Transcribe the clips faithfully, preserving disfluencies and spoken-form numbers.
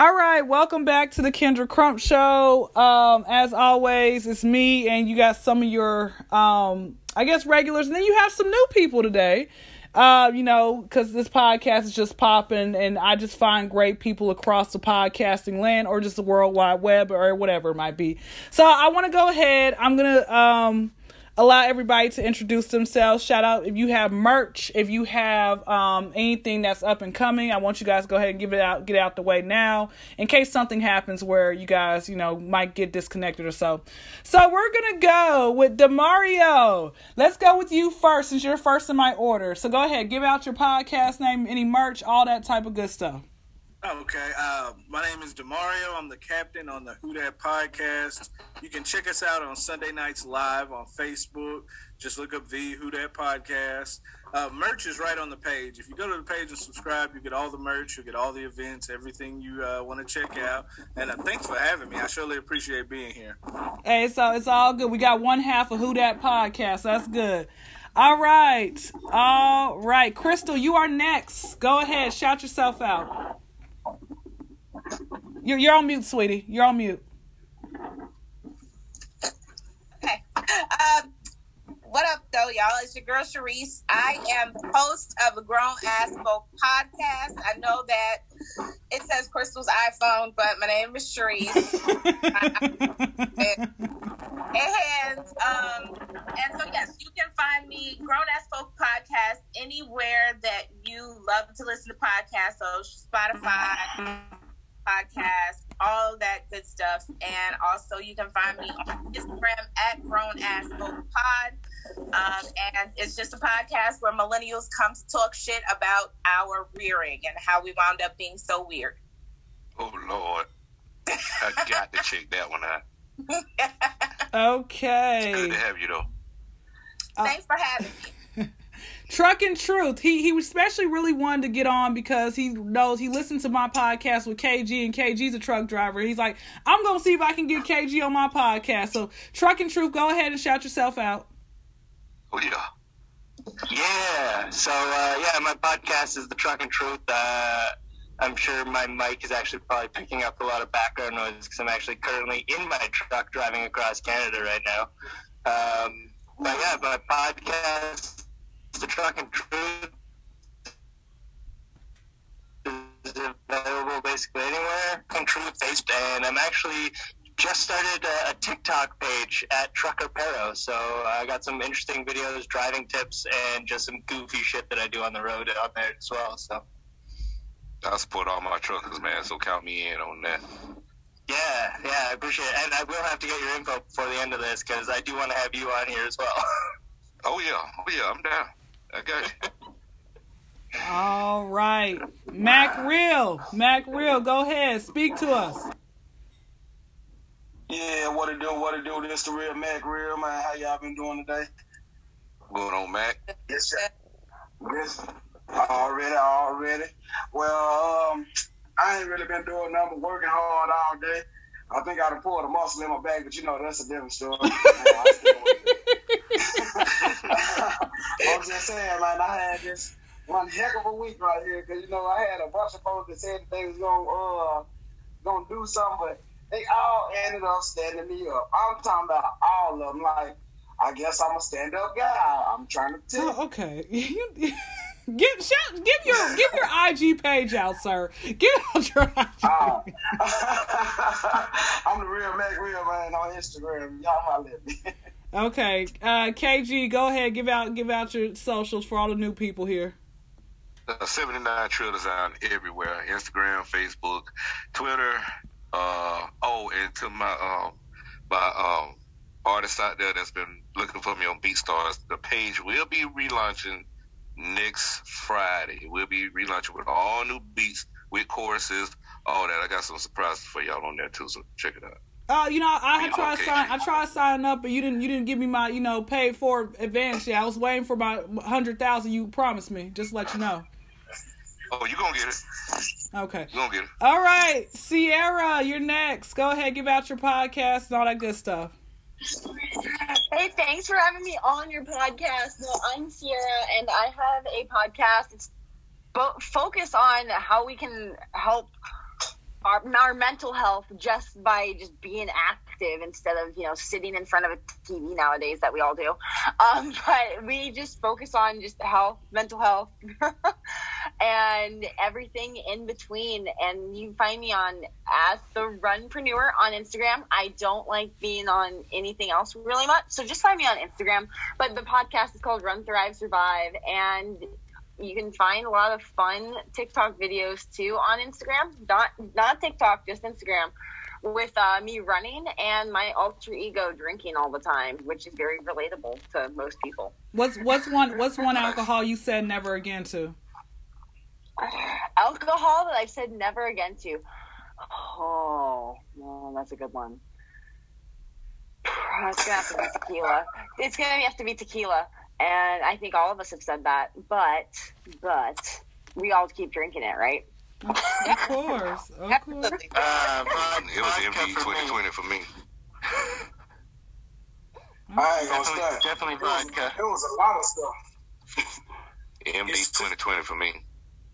All right, welcome back to the Kendra Crump Show. Um, as always, it's me, and you got some of your, um, I guess, regulars, and then you have some new people today. Uh, you know, because this podcast is just popping, and I just find great people across the podcasting land, or just the World Wide Web, or whatever it might be. So I want to go ahead. I'm gonna um allow everybody to introduce themselves. Shout out if you have merch, if you have um anything that's up and coming. I want you guys to go ahead and give it out, get out the way now, in case something happens where you guys, you know, might get disconnected or so. So we're gonna go with Demario. Let's go with you first, since you're first in my order. So go ahead, give out your podcast name, any merch, all that type of good stuff. Okay, uh, my name is Demario. I'm the captain on the Who That Podcast. You can check us out on Sunday nights live on Facebook. Just look up the Who That Podcast. Uh, merch is right on the page. If you go to the page and subscribe, you get all the merch, you get all the events, everything you uh, want to check out. And uh, thanks for having me. I surely appreciate being here. Hey, so it's all good. We got one half of Who That Podcast. That's good. All right. All right. Crystal, you are next. Go ahead. Shout yourself out. You're, you're on mute, sweetie. You're on mute. Okay. Um, what up, though, y'all? It's your girl, Sharice. I am the host of a Grown Ass Folk Podcast. I know that it says Crystal's iPhone, but my name is Sharice. And um, and so yes, you can find me Grown Ass Folk Podcast anywhere that you love to listen to podcasts. So Spotify, podcast, all that good stuff, and also you can find me on Instagram at Grown Ass Folk Pod. Um, and it's just a podcast where millennials come to talk shit about our rearing and how we wound up being so weird. Oh Lord, I got to check that one out. Okay. It's good to have you though. Uh, Thanks for having me. Truck and Truth. He he especially really wanted to get on because he knows he listened to my podcast with K G, and K G's a truck driver. He's like, I'm gonna see if I can get K G on my podcast. So Truck and Truth, go ahead and shout yourself out. Oh yeah. Yeah. So uh, yeah, my podcast is the Truck and Truth. Uh I'm sure my mic is actually probably picking up a lot of background noise because I'm actually currently in my truck driving across Canada right now. Um, but yeah, my podcast, The Truck and Truth, is available basically anywhere. Truck and Truth, and I'm actually just started a, a TikTok page at Trucker Pero, so I got some interesting videos, driving tips, and just some goofy shit that I do on the road on there as well. So. I support all my truckers, man, so count me in on that. Yeah, yeah, I appreciate it. And I will have to get your info before the end of this, because I do want to have you on here as well. Oh, yeah. Oh, yeah, I'm down. I got you. All right. Mac Real. Mac Real, go ahead. Speak to us. Yeah, what it do, what it do. This the real Mac Real, man. How y'all been doing today? Going on, Mac? Yes, sir. Yes, Already, already. Well, um, I ain't really been doing nothing but working hard all day. I think I done pulled a muscle in my back, but you know, that's a different story. You know, I still I'm just saying, man, I had this one heck of a week right here because, you know, I had a bunch of folks that said that they was going uh, gonna to do something, but they all ended up standing me up. I'm talking about all of them. Like, I guess I'm a stand-up guy. I'm trying to tell you. Oh, okay. Give shout, give your give your I G page out, sir. Give out your I G. Uh, I'm the real Mac Real man on Instagram. Y'all holler at me. Okay, uh, K G, go ahead. Give out give out your socials for all the new people here. Uh, seventy nine Trill Design everywhere: Instagram, Facebook, Twitter. Uh, oh, and to my um my um artists out there that's been looking for me on BeatStars, the page will be relaunching. Next Friday, we'll be relaunching with all new beats, with choruses, all that. I got some surprises for y'all on there too, so check it out. Oh, uh, you know, I had tried sign, I tried signing up, but you didn't. You didn't give me my, you know, paid for advance yet. I was waiting for my hundred thousand. You promised me. Just to let you know. Oh, you gonna get it? Okay. You gonna get it? All right, Sierra, you're next. Go ahead, give out your podcast and all that good stuff. Hey, thanks for having me on your podcast. So I'm Sierra, and I have a podcast. It's bo- focused on how we can help our, our mental health just by just being active instead of, you know, sitting in front of a T V nowadays that we all do. Um, but we just focus on just health, mental health, and everything in between. And you can find me on at the Runpreneur on Instagram. I don't like being on anything else really much, so just find me on Instagram. But the podcast is called Run, Thrive, Survive, and you can find a lot of fun TikTok videos too on Instagram, not not TikTok, just Instagram, with uh, me running and my alter ego drinking all the time, which is very relatable to most people. What's what's one what's one alcohol you said never again to? Alcohol that I've said never again to. Oh, well, that's a good one. It's gonna have to be tequila. It's gonna have to be tequila. And I think all of us have said that, but but we all keep drinking it, right? Of course, of course. Uh, it was M T E twenty twenty for me. I ain't gonna start. Definitely vodka. It was a lot of stuff. M D twenty twenty for me.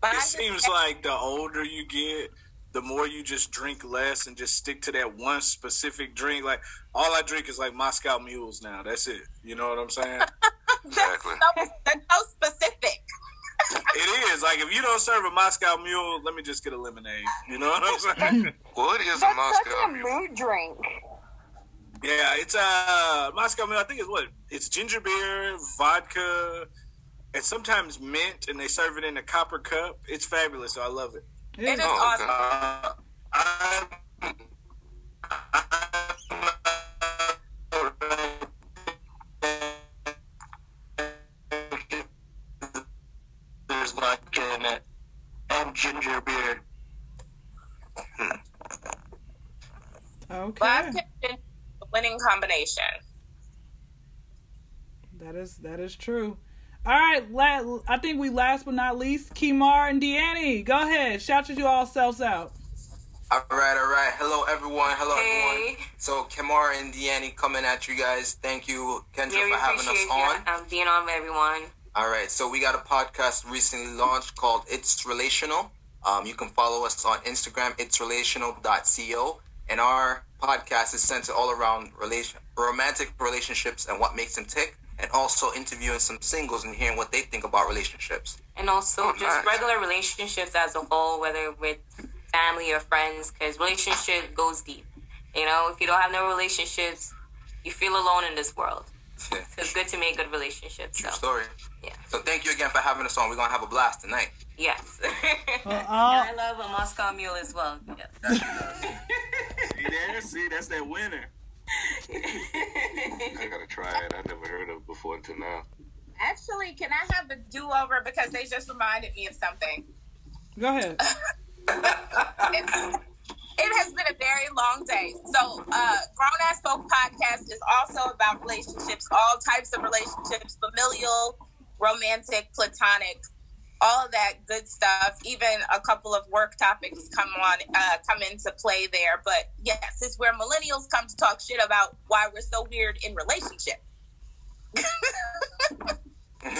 It seems like the older you get, the more you just drink less and just stick to that one specific drink. Like, all I drink is like Moscow Mules now. That's it. You know what I'm saying? Exactly. That's so, that's so specific. It is. Like, if you don't serve a Moscow Mule, let me just get a lemonade. You know what I'm saying? What is that's a Moscow such a Mule? Mood drink. Yeah, it's a uh, Moscow Mule. I think it's what? It's ginger beer, vodka, and sometimes mint, and they serve it in a copper cup. It's fabulous. So I love it. It is oh, awesome. Uh, I, I, there's vodka in it and ginger beer. Okay. Vodka is the winning combination. That is that is true. All right, la- I think we last but not least, Kemar and Deani. Go ahead, shout you all selves out. All right, all right. Hello, everyone. Hello, hey. everyone. So, Kemar and Deani coming at you guys. Thank you, Kendra, yeah, for having us on. I'm being on with everyone. All right, so we got a podcast recently launched called It's Relational. Um, you can follow us on Instagram, its relational dot co. And our podcast is centered all around relation- romantic relationships and what makes them tick. And also interviewing some singles and hearing what they think about relationships. And also oh, just nice. regular relationships as a whole, whether with family or friends, because relationship goes deep. You know, if you don't have no relationships, you feel alone in this world. Yeah. So it's good to make good relationships. So. True story. Yeah. So thank you again for having us on. We're going to have a blast tonight. Yes. Uh-uh. And I love a Moscow Mule as well. Yes. See there? See, that's that winner. I gotta try it. I never heard of it before until now. Actually, can I have a do-over because they just reminded me of something? Go ahead. It has been a very long day. So, uh, Grown Ass Folk Podcast is also about relationships, all types of relationships, familial, romantic, platonic, all of that good stuff. Even a couple of work topics come on, uh, come into play there. But yes, it's where millennials come to talk shit about why we're so weird in relationships.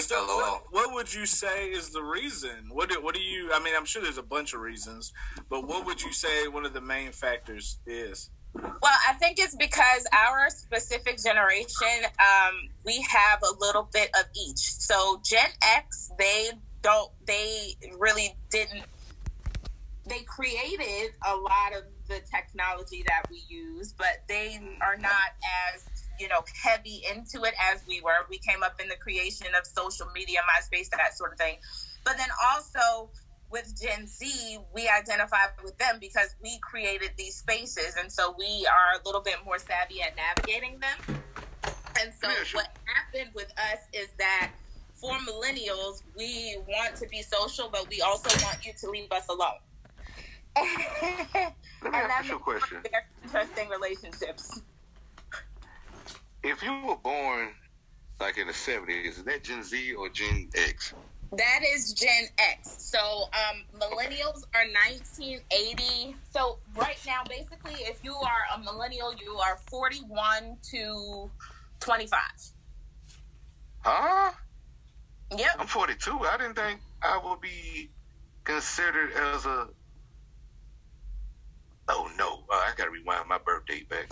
So, what, what would you say is the reason? What do, what do you? I mean, I'm sure there's a bunch of reasons, but what would you say one of the main factors is? Well, I think it's because our specific generation, um, we have a little bit of each. So, Gen X, they don't they really didn't they created a lot of the technology that we use, but they are not as, you know, heavy into it as we were. We came up in the creation of social media, MySpace, that sort of thing. But then also with Gen Z, we identify with them because we created these spaces, and so we are a little bit more savvy at navigating them. And so what happened with us is that for millennials, we want to be social, but we also want you to leave us alone. Let me ask you a question. Interesting relationships. If you were born like in the seventies, is that Gen Z or Gen X? That is Gen X. So um, millennials are nineteen eighty. So right now, basically, if you are a millennial, you are forty-one to twenty-five. Huh? Yep. I'm forty-two. I didn't think I would be considered as a got to rewind my birthday back.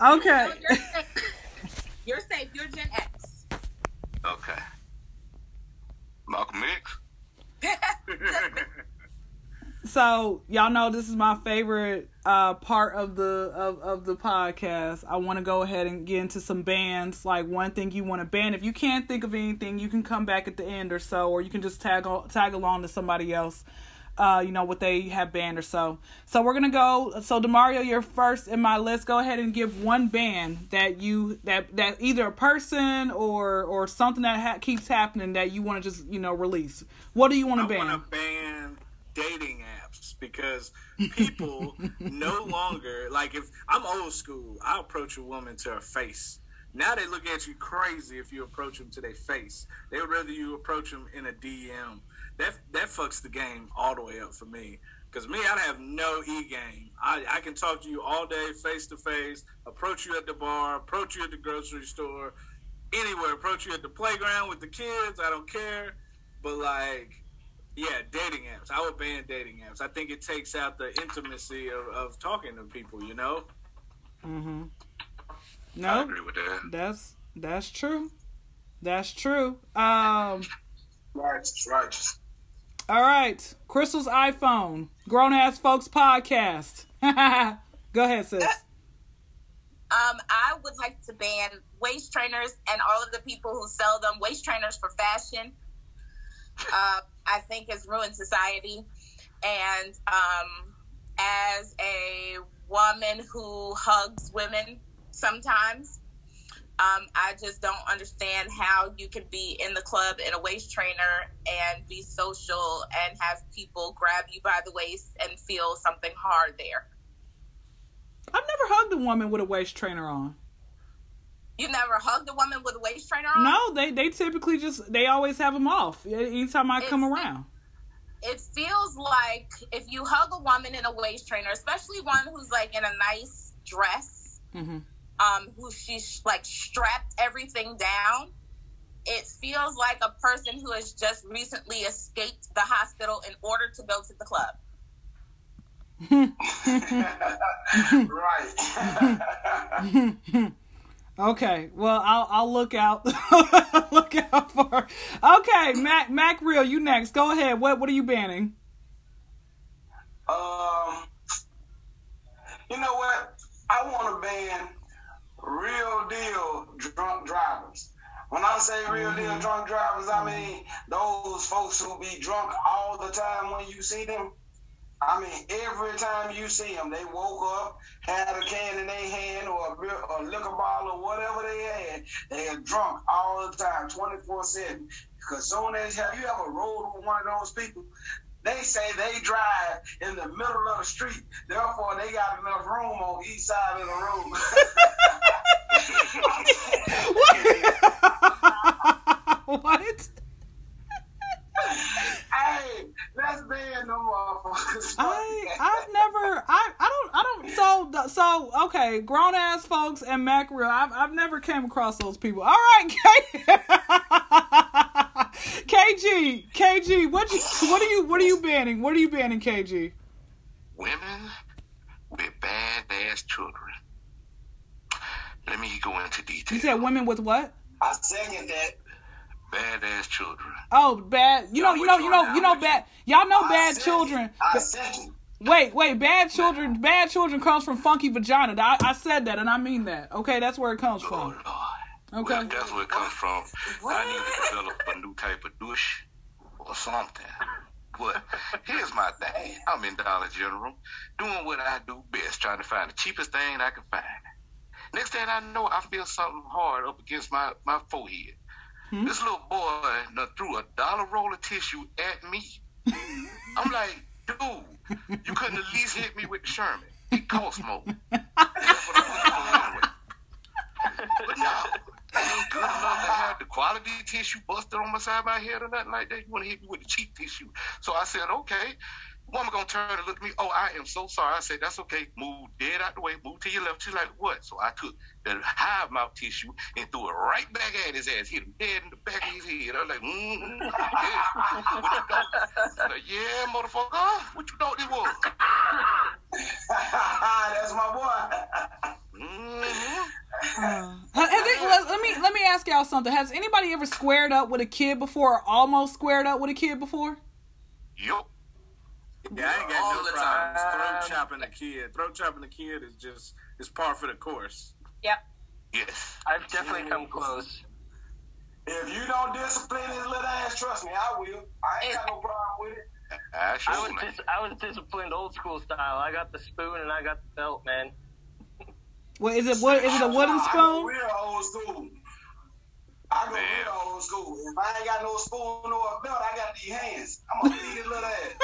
Okay. No, you're safe. You're safe. You're Gen X. Okay. Malcolm X. So y'all know this is my favorite uh, part of the of, of the podcast. I want to go ahead and get into some bans. Like one thing you want to ban. If you can't think of anything, you can come back at the end or so, or you can just tag tag along to somebody else. Uh, you know what they have banned or so. So we're gonna go. So Demario, you're first in my list. Go ahead and give one ban that you that that either a person or or something that ha- keeps happening that you want to just you know release. What do you want to ban? I want to ban dating apps because people no longer like if I'm old school. I approach a woman to her face. Now they look at you crazy if you approach them to their face. They would rather you approach them in a D M. That that fucks the game all the way up for me. Because me, I have no e-game. I, I can talk to you all day, face-to-face, approach you at the bar, approach you at the grocery store, anywhere, approach you at the playground with the kids. I don't care. But, like, yeah, dating apps. I would ban dating apps. I think it takes out the intimacy of, of talking to people, you know? Mm-hmm. No, I agree with that. That's, that's true. That's true. Um, righteous, righteous. All right, Crystal's iPhone, Grown Ass Folks Podcast. Go ahead, sis. Um, I would like to ban waist trainers and all of the people who sell them. Waist trainers for fashion, uh, I think, has ruined society. And um, as a woman who hugs women sometimes, um, I just don't understand how you can be in the club in a waist trainer and be social and have people grab you by the waist and feel something hard there. I've never hugged a woman with a waist trainer on. You never hugged a woman with a waist trainer on? No, they, they typically just, they always have them off anytime I it's, come around. It feels like if you hug a woman in a waist trainer, especially one who's like in a nice dress, mm-hmm. Um, who she's like strapped everything down. It feels like a person who has just recently escaped the hospital in order to go to the club. Right. Okay. Well, I'll I'll look out. Look out for. Okay, Mac Mac Real, you next. Go ahead. What What are you banning? Um. You know what? I want to ban real deal drunk drivers. When I say real deal drunk drivers, I mean those folks who be drunk all the time when you see them. I mean, every time you see them, they woke up, had a can in their hand or a, a liquor bottle or whatever they had. They are drunk all the time, twenty-four seven. Because soon as have you ever rode with one of those people, they say they drive in the middle of the street. Therefore, they got enough room on each side of the road. What? What? Hey, that's bad no more. I, I've never, I, I don't, I don't, so, so, okay, Grown Ass Folks and Mac Real, I've, I've never came across those people. All right, K- KG, KG, what you, what are you, what are you banning? What are you banning, K G? Women with bad ass children. Let me go into detail. You said women with what? I second that. Bad ass children. Oh, bad. You know, you know, you know, you know, bad. Y'all know bad children. I second. Wait, wait. Bad children. Bad children comes from funky vagina. I, I said that, and I mean that. Okay, that's where it comes from. Okay. Well, that's where it comes from. What? I need to develop a new type of douche or something. But here's my thing. I'm in Dollar General doing what I do best, trying to find the cheapest thing I can find. Next thing I know, I feel something hard up against my, my forehead. Hmm? This little boy done threw a dollar roll of tissue at me. I'm like, dude, you couldn't at least hit me with the Sherman. It cost more. That's what I'm going with. But no. I ain't good enough to have the quality tissue busted on my side of my head or nothing like that. You want to hit me with the cheap tissue. So I said, okay. Woman going to turn and look at me. Oh, I am so sorry. I said, that's okay. Move dead out the way. Move to your left. She's like, what? So I took the high mouth tissue and threw it right back at his ass. Hit him dead in the back of his head. I was like, mm-hmm. What you know? I was like, yeah, motherfucker. What you thought it was? something. Has anybody ever squared up with a kid before or almost squared up with a kid before? Yep. Yeah, I ain't got all no the problems. Time. Throat chopping a kid. Throat chopping a kid is just, it's par for the course. Yep. Yes. I've definitely come close. If you don't discipline his little ass, trust me, I will. I ain't got no problem with it. I, I, was dis- I was disciplined old school style. I got the spoon and I got the belt, man. Well, is it what? Is it a wooden spoon? Real old school. I go real old school. If I ain't got no spoon or a belt, I got these hands. I'm gonna feed his little ass.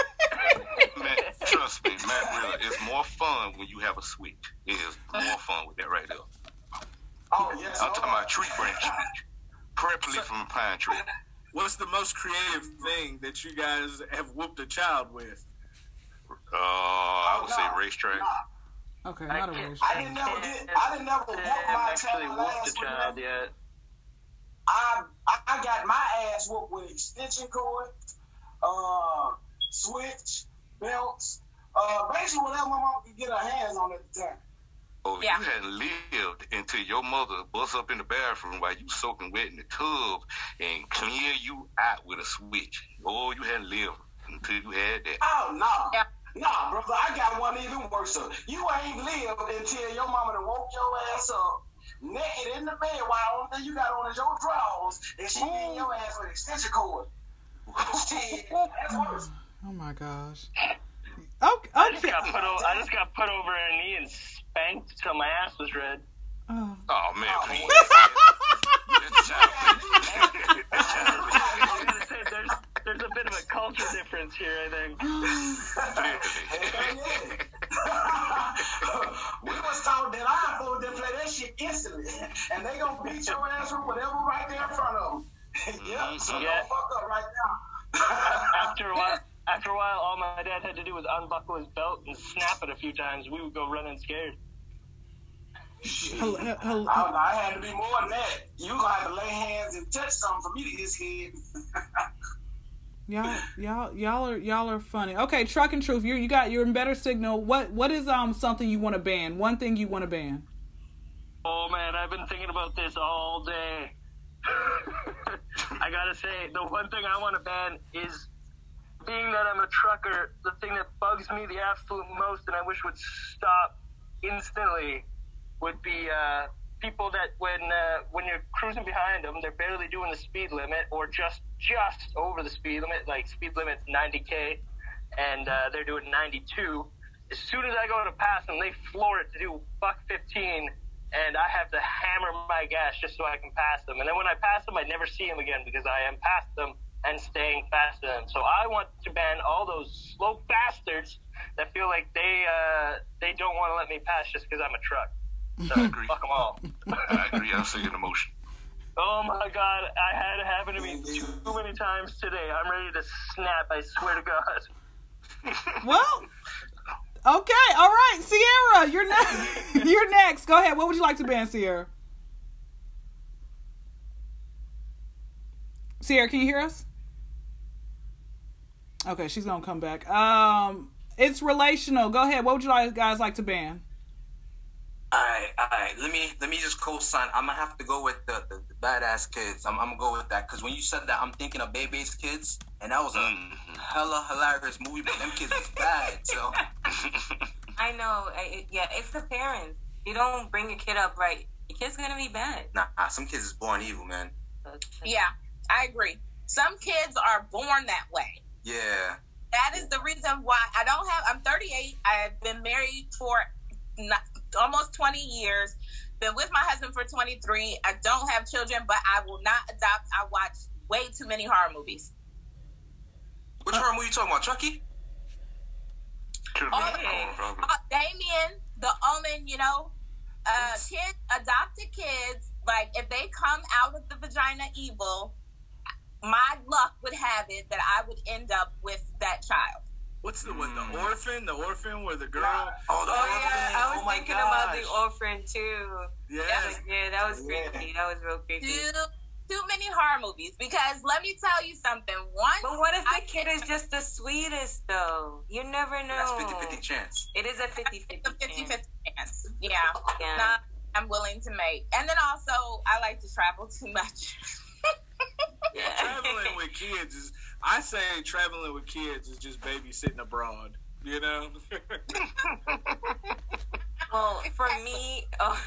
Man, trust me, Mac Real, it's more fun when you have a switch. It is more fun with that right there. Oh yeah. I'm talking about tree branch, preferably from a pine tree. What's the most creative thing that you guys have whooped a child with? Uh, I would say racetrack. Okay, not a racetrack. I didn't never get. I didn't never whoop my child. Whooped a child yet? I I got my ass whooped with extension cord, uh, switch, belts, uh, basically whatever my mom could get her hands on at the time. Oh, yeah. You hadn't lived until your mother busts up in the bathroom while you soaking wet in the tub and clear you out with a switch. Oh, you hadn't lived until you had that. Oh, no. Nah. Yeah. Nah, brother, I got one even worse. Up. You ain't lived until your mama done woke your ass up naked in the bed while only thing you got on is your drawers and she in your ass with an extension cord. Shit, that's worse. Oh, my gosh. Okay. I just got put over, I just got put over in a knee and spanked until my ass was red. Oh, oh man, oh, please. I was gonna say, there's, there's a bit of a culture difference here, I think. We was taught that our fool didn't play that shit instantly, and they gonna beat your ass with whatever right there in front of them. Yeah, so yeah. Don't fuck up right now. After a while. After a while, all my dad had to do was unbuckle his belt and snap it a few times. We would go running scared. Hello, hello, hello. I, I had to be more than that. You gonna have to lay hands and touch something for me to get his head. y'all, y'all, y'all are y'all are funny. Okay, Truck and Truth, you you got you're in better signal. What what is um something you want to ban? One thing you want to ban? Oh man, I've been thinking about this all day. I gotta say, the one thing I want to ban is. Being that I'm a trucker, the thing that bugs me the absolute most and I wish would stop instantly would be uh, people that when uh, when you're cruising behind them, they're barely doing the speed limit or just, just over the speed limit, like speed limit's ninety K, and uh, they're doing ninety-two. As soon as I go to pass them, they floor it to do buck fifteen, and I have to hammer my gas just so I can pass them. And then when I pass them, I never see them again because I am past them. And staying faster than them. So I want to ban all those slow bastards that feel like they uh, they don't want to let me pass just because I'm a truck. So I agree. Fuck them all. I agree. I'm seeing emotion. Oh my God, I had it happen to me too many times today. I'm ready to snap. I swear to God. Well, okay, all right, Sierra, you're next. You're next. Go ahead. What would you like to ban, Sierra? Sierra, can you hear us? Okay, she's gonna come back. Um, it's relational. Go ahead. What would you like, guys like to ban? All right, all right. Let me let me just co-sign. I'm gonna have to go with the, the, the badass kids. I'm, I'm gonna go with that because when you said that, I'm thinking of Bebe's Kids, and that was a hella hilarious movie. But them kids is bad. So I know. I, yeah, it's the parents. You don't bring your kid up right. Your kid's gonna be bad. Nah, some kids is born evil, man. Yeah, I agree. Some kids are born that way. Yeah. That is the reason why I don't have, I'm thirty-eight. I've been married for not, almost twenty years. Been with my husband for twenty-three. I don't have children, but I will not adopt. I watch way too many horror movies. Which horror movie you talking about, Chucky? Omen, uh, Damien, the Omen, you know. Uh, kids, adopted kids, like if they come out of the vagina evil, my luck would have it that I would end up with that child. What's the one? The orphan? The orphan where the girl? Yeah. Oh, the oh orphan. Yeah, I was oh thinking gosh. about the orphan too. Yeah, that was, yeah, that was yeah. creepy. That was real creepy. Too, too many horror movies because let me tell you something. Once but what if the I kid is just the sweetest though? You never know. That's fifty-fifty chance. It is a fifty-fifty chance. It's a fifty-fifty chance. Yeah. Yeah. Nah, I'm willing to make. And then also, I like to travel too much. Yeah. Traveling with kids is, I say traveling with kids is just babysitting abroad, you know? Well, for me, oh,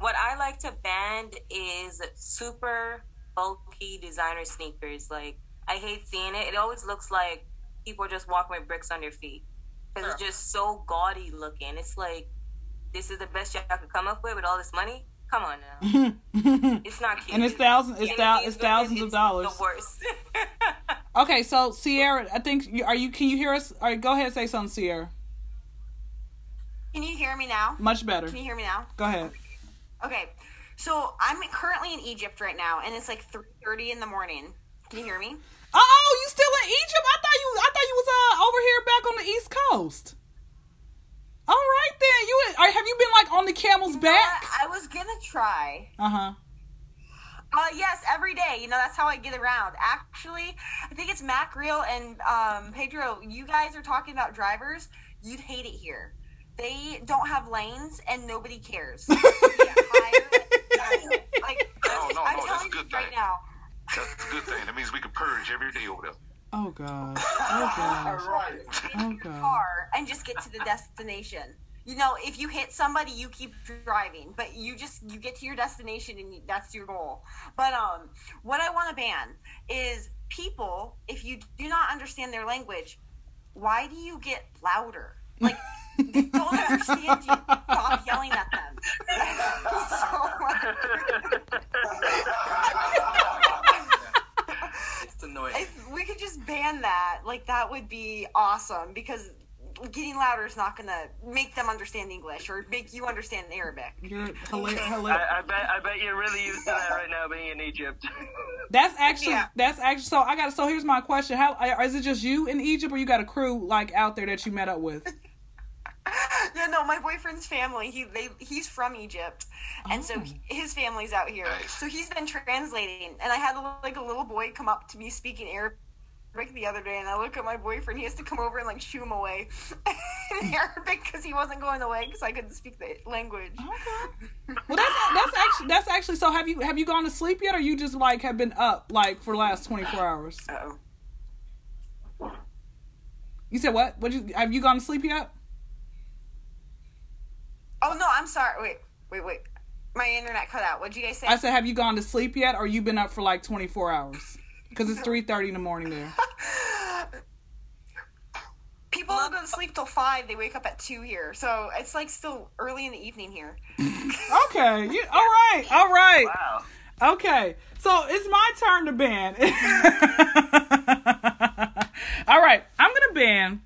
what I like to ban is super bulky designer sneakers. Like, I hate seeing it. It always looks like people are just walking with bricks on their feet. Because sure. It's just so gaudy looking. It's like, this is the best y'all could come up with with all this money? Come on now. It's not cute. And it's thousands, it's, thou- it's thousands it's of dollars. The worst. Okay, so Sierra, I think, you, are you? Can you hear us? All right, go ahead and say something, Sierra. Can you hear me now? Much better. Can you hear me now? Go ahead. Okay, so I'm currently in Egypt right now, and it's like three thirty in the morning. Can you hear me? Oh, you still in Egypt? I thought you, I thought you was uh, over here back on the East Coast. All right then, you are, have you been like on the camel's yeah, back? I was gonna try. Uh huh. Uh yes, every day. You know that's how I get around. Actually, I think it's Mac Real and um, Pedro. You guys are talking about drivers. You'd hate it here. They don't have lanes and nobody cares. Yeah, I, I, like, no, no, I'm no, that's a good thing. Right now. That's a good thing. That means we can purge every day over there. Oh God! Oh God! Right. Oh God! Car and just get to the destination. You know, if you hit somebody, you keep driving, but you just you get to your destination, and you, that's your goal. But um, what I want to ban is people. If you do not understand their language, why do you get louder? Like they don't understand you. Stop yelling at them. If we could just ban that, like that would be awesome, because getting louder is not gonna make them understand English or make you understand Arabic. You're hilarious. I, I bet I bet you're really used to that right now, being in Egypt. That's actually yeah. that's actually so I got so here's my question: how is it just you in Egypt, or you got a crew like out there that you met up with? No, no, my boyfriend's family. He they he's from Egypt, and oh. so he, his family's out here. So he's been translating, and I had a, like a little boy come up to me speaking Arabic the other day, and I look at my boyfriend. He has to come over and like shoo him away in Arabic because he wasn't going away because I couldn't speak the language. Okay. Well, that's that's actually that's actually. So have you have you gone to sleep yet, or you just like have been up like for the last twenty-four hours? Uh oh. You said what? What you have you gone to sleep yet? Oh, no, I'm sorry. Wait, wait, wait. My internet cut out. What'd you guys say? I said, have you gone to sleep yet, or you been up for like twenty-four hours? Because it's three thirty in the morning there. People don't go to sleep till five. They wake up at two here. So it's like still early in the evening here. Okay. You, all right. All right. Wow. Okay. So it's my turn to ban. All right. I'm going to ban.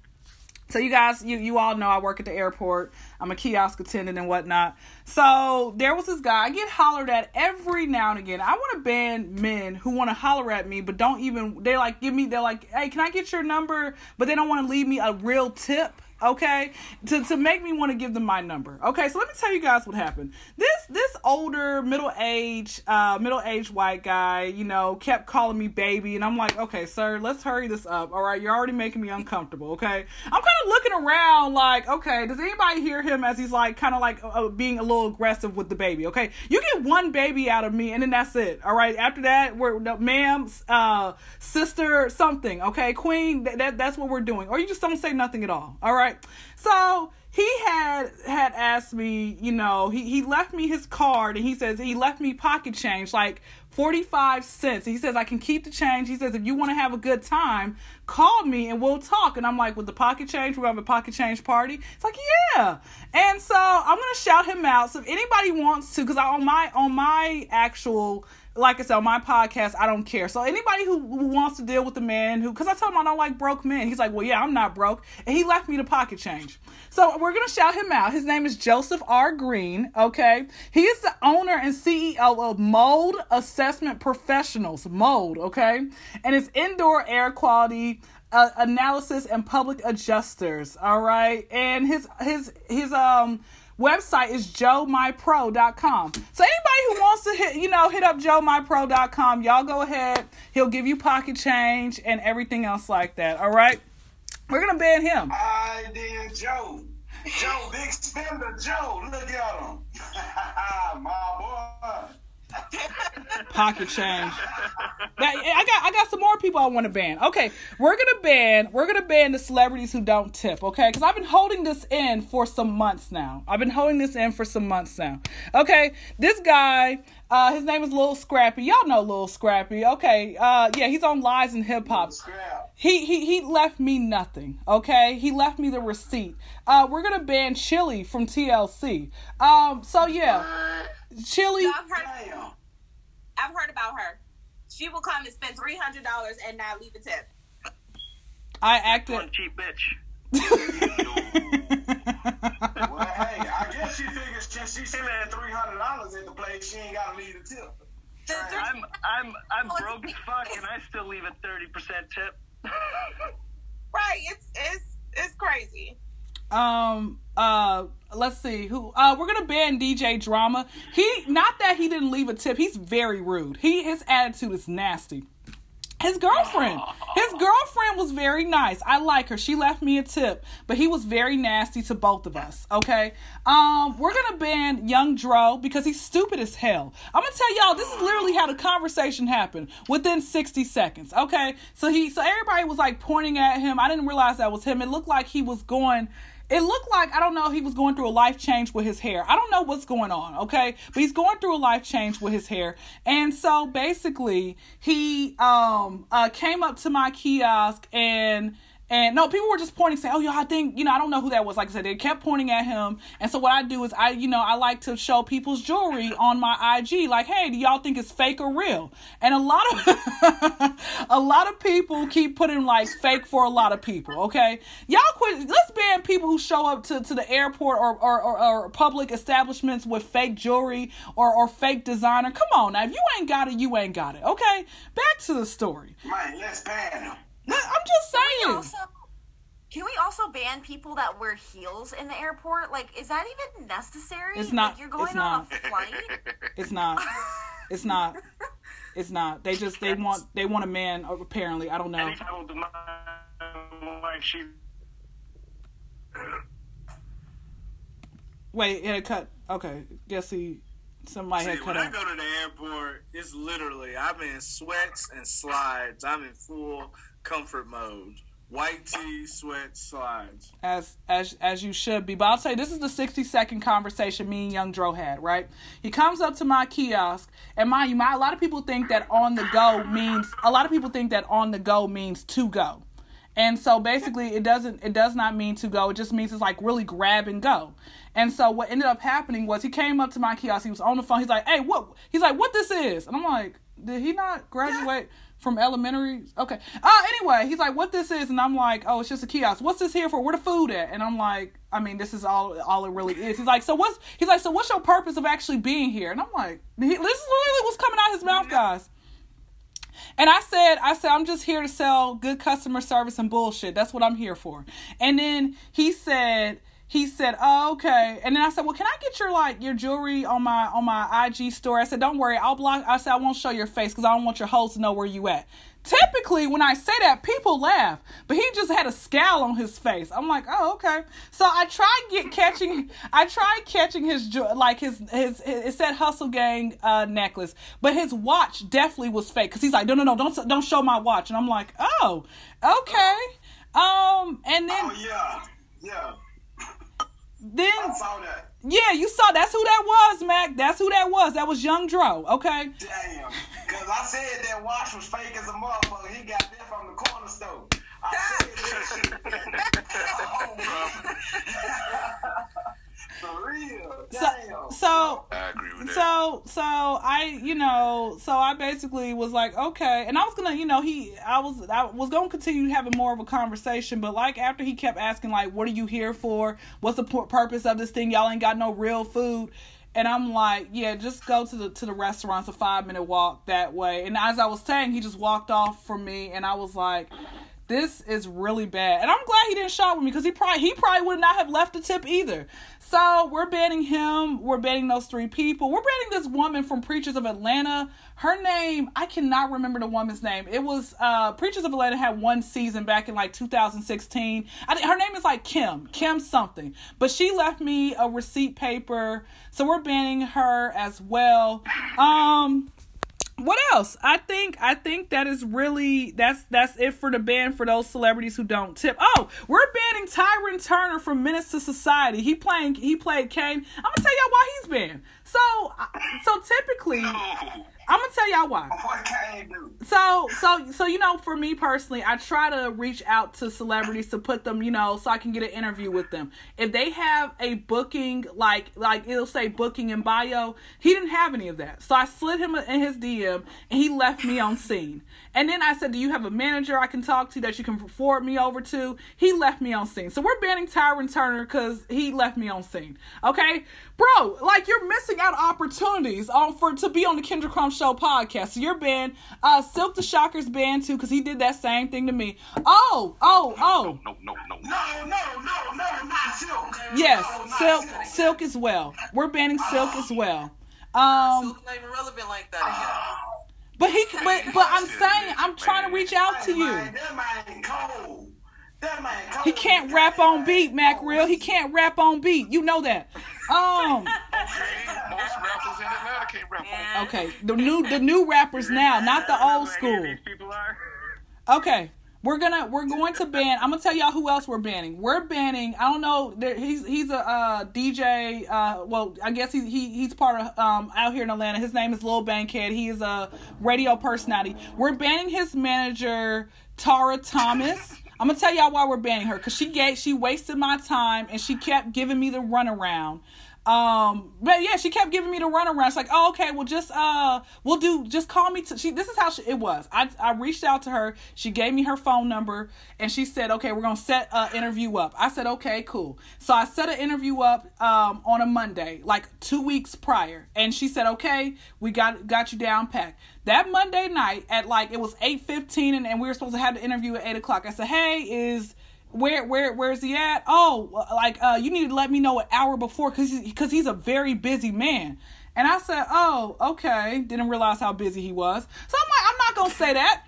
So you guys, you, you all know I work at the airport. I'm a kiosk attendant and whatnot. So there was this guy. I get hollered at every now and again. I want to ban men who want to holler at me, but don't even, they like give me, they're like, hey, can I get your number? But they don't want to leave me a real tip. Okay, to to make me want to give them my number. Okay, so let me tell you guys what happened. This this older middle age uh middle aged white guy, you know, kept calling me baby, and I'm like, okay, sir, let's hurry this up. All right, you're already making me uncomfortable. Okay, I'm kind of looking around like, okay, does anybody hear him as he's like kind of like uh, being a little aggressive with the baby? Okay, you get one baby out of me, and then that's it. All right, after that, we're no, ma'am, uh, sister, something. Okay, queen. Th- that that's what we're doing. Or you just don't say nothing at all. All right. So he had had asked me, you know, he, he left me his card, and he says he left me pocket change, like forty-five cents. He says, I can keep the change. He says, if you want to have a good time, call me and we'll talk. And I'm like, with the pocket change, we'll have a pocket change party. It's like, yeah. And so I'm going to shout him out. So if anybody wants to, because I on my on my actual, like I said, on my podcast, I don't care. So anybody who, who wants to deal with the man who, because I told him I don't like broke men. He's like, well, yeah, I'm not broke. And he left me the pocket change. So we're going to shout him out. His name is Joseph R. Green. Okay. He is the owner and C E O of Mold Assessment Professionals. Mold. Okay. And it's indoor air quality uh, analysis and public adjusters. All right. And his, his, his, um, website is joe my pro dot com. So anybody who wants to hit, you know, hit up joe my pro dot com, y'all go ahead. He'll give you pocket change and everything else like that. All right. We're going to ban him. I did Joe. Joe, big spender Joe, look at him. My boy. Pocket change. That, I got I got some more people I want to ban. Okay, we're gonna ban we're gonna ban the celebrities who don't tip. Okay, because I've been holding this in for some months now. I've been holding this in for some months now. Okay, this guy, uh, his name is Lil Scrappy. Y'all know Lil Scrappy. Okay, uh, yeah, he's on Lies and Hip Hop. He he he left me nothing. Okay, he left me the receipt. Uh, we're gonna ban Chili from T L C. Um, so yeah, Chili. I've heard, I've heard about her. She will come and spend three hundred dollars and not leave a tip. I acted one cheap bitch. Well, hey, I guess she figures since she's sitting at three hundred dollars at the place, she ain't gotta leave a tip. I'm I'm I'm broke as fuck, and I still leave a thirty percent tip. Right? It's it's it's crazy. Um. Uh. Let's see who. Uh, we're gonna ban D J Drama. He, not that he didn't leave a tip. He's very rude. He, his attitude is nasty. His girlfriend, his girlfriend was very nice. I like her. She left me a tip, but he was very nasty to both of us. Okay. Um, we're gonna ban Young Dro because he's stupid as hell. I'm gonna tell y'all, this is literally how the conversation happened within sixty seconds. Okay. So he, so everybody was like pointing at him. I didn't realize that was him. It looked like he was going. It looked like, I don't know, he was going through a life change with his hair. I don't know what's going on, okay? But he's going through a life change with his hair. And so, basically, he um, uh, came up to my kiosk and... And no, people were just pointing, saying, oh, yo, I think, you know, I don't know who that was. Like I said, they kept pointing at him. And so what I do is I, you know, I like to show people's jewelry on my I G. Like, hey, do y'all think it's fake or real? And a lot of, a lot of people keep putting like fake for a lot of people. Okay. Y'all quit. Let's ban people who show up to, to the airport or, or, or, or public establishments with fake jewelry or, or fake designer. Come on now. If you ain't got it, you ain't got it. Okay. Back to the story. Right. Let's ban them. No, I'm just saying. Can we, also, can we also ban people that wear heels in the airport? Like, is that even necessary? It's not. Like, you're going it's on not. a flight. It's not. It's not. It's not. They just they want they want a man apparently. I don't know. And he told them, like, she... Wait, yeah, cut. Okay, guess he. Somebody See, had when out. I go to the airport, it's literally, I'm in sweats and slides. I'm in full comfort mode. White tee, sweats, slides. As as as you should be. But I'll tell you, this is the sixty-second conversation me and Young Dro had, right? He comes up to my kiosk, and mind you, my, a lot of people think that on the go means, a lot of people think that on the go means to go. And so basically, it doesn't, it does not mean to go. It just means it's like really grab and go. And so what ended up happening was he came up to my kiosk. He was on the phone. He's like, hey, what? He's like, what this is? And I'm like, did he not graduate from elementary? Okay. Uh, anyway, he's like, what this is? And I'm like, oh, it's just a kiosk. What's this here for? Where the food at? And I'm like, I mean, this is all, all it really is. He's like, so what's, he's like, so what's your purpose of actually being here? And I'm like, he, this is literally what's coming out of his mouth, guys. And I said, I said, I'm just here to sell good customer service and bullshit. That's what I'm here for. And then he said, he said, oh, okay. And then I said, well, can I get your, like, your jewelry on my, on my I G store? I said, don't worry. I'll block. I said, I won't show your face because I don't want your hoes to know where you at. Typically, when I say that, people laugh, but he just had a scowl on his face. I'm like, oh, okay. So I tried get catching, I tried catching his, like his, his, his, it said Hustle Gang uh, necklace, but his watch definitely was fake. Cause he's like, no, no, no, don't, don't show my watch. And I'm like, oh, okay. Um, and then, oh, yeah, yeah. Then, I saw that. Yeah, you saw. That's who that was, Mac. That's who that was. That was Young Dro, okay? Damn. Because I said that watch was fake as a motherfucker. He got that from the corner store. I said that shit. For real. Damn. So, so, I agree with that. So, so I, you know, so I basically was like, okay. And I was going to, you know, he, I was, I was going to continue having more of a conversation, but like after he kept asking, like, what are you here for? What's the p- purpose of this thing? Y'all ain't got no real food. And I'm like, yeah, just go to the to the restaurant. It's a five minute walk that way. And as I was saying, he just walked off from me, and I was like, This is really bad. And I'm glad he didn't shop with me, because he probably he probably would not have left a tip either. So we're banning him. We're banning those three people. We're banning this woman from Preachers of Atlanta. Her name, I cannot remember the woman's name. It was, uh, Preachers of Atlanta had one season back in like two thousand sixteen. I think her name is like Kim. Kim something. But she left me a receipt paper. So we're banning her as well. Um... What else? I think I think that is really that's that's it for the ban for those celebrities who don't tip. Oh, we're banning Tyron Turner from Menace to Society. He playing he played Kane. I'm gonna tell y'all why he's banned. So so typically, I'm gonna tell y'all why. What Kane do? So so so you know, for me personally, I try to reach out to celebrities to put them, you know, so I can get an interview with them. If they have a booking, like like it'll say booking in bio, he didn't have any of that. So I slid him in his D M. And he left me on scene. And then I said, do you have a manager I can talk to that you can forward me over to? He left me on scene. So we're banning Tyron Turner because he left me on scene. Okay? Bro, like, you're missing out opportunities on for to be on the Kendra Crump Show podcast. So you're banned. Uh, Silk the Shocker's banned too, because he did that same thing to me. Oh, oh, oh. No, no, no, no. No, no, no, no, not Silk. Yes, no, not Silk. Silk. Silk as well. We're banning Silk as well. Um, Silk's not even relevant like that again. But he, but, but I'm saying, I'm trying to reach out to you. He can't rap on beat, Mac Real. He can't rap on beat. You know that. Um. Most rappers in Atlanta can't rap on beat. Okay, the new, the new rappers now, not the old school. Okay. We're gonna we're going to ban. I'm gonna tell y'all who else we're banning. We're banning. I don't know. There, he's he's a uh, D J. Uh, well, I guess he he he's part of um out here in Atlanta. His name is Lil Bankhead. He is a radio personality. We're banning his manager, Tara Thomas. I'm gonna tell y'all why we're banning her, because she gave she wasted my time and she kept giving me the runaround. Um, but yeah, she kept giving me the runaround. She's like, oh, okay, well just, uh, we'll do, just call me. T-. She, this is how she, it was. I, I reached out to her. She gave me her phone number and she said, okay, we're going to set an interview up. I said, okay, cool. So I set an interview up, um, on a Monday, like two weeks prior. And she said, okay, we got, got you down packed. That Monday night at like, it was eight fifteen and, and we were supposed to have the interview at eight o'clock. I said, hey, is... Where, where, where's he at? Oh, like, uh, you need to let me know an hour before, cause he's, cause he's a very busy man. And I said, oh, okay. Didn't realize how busy he was. So I'm like, I'm not going to say that.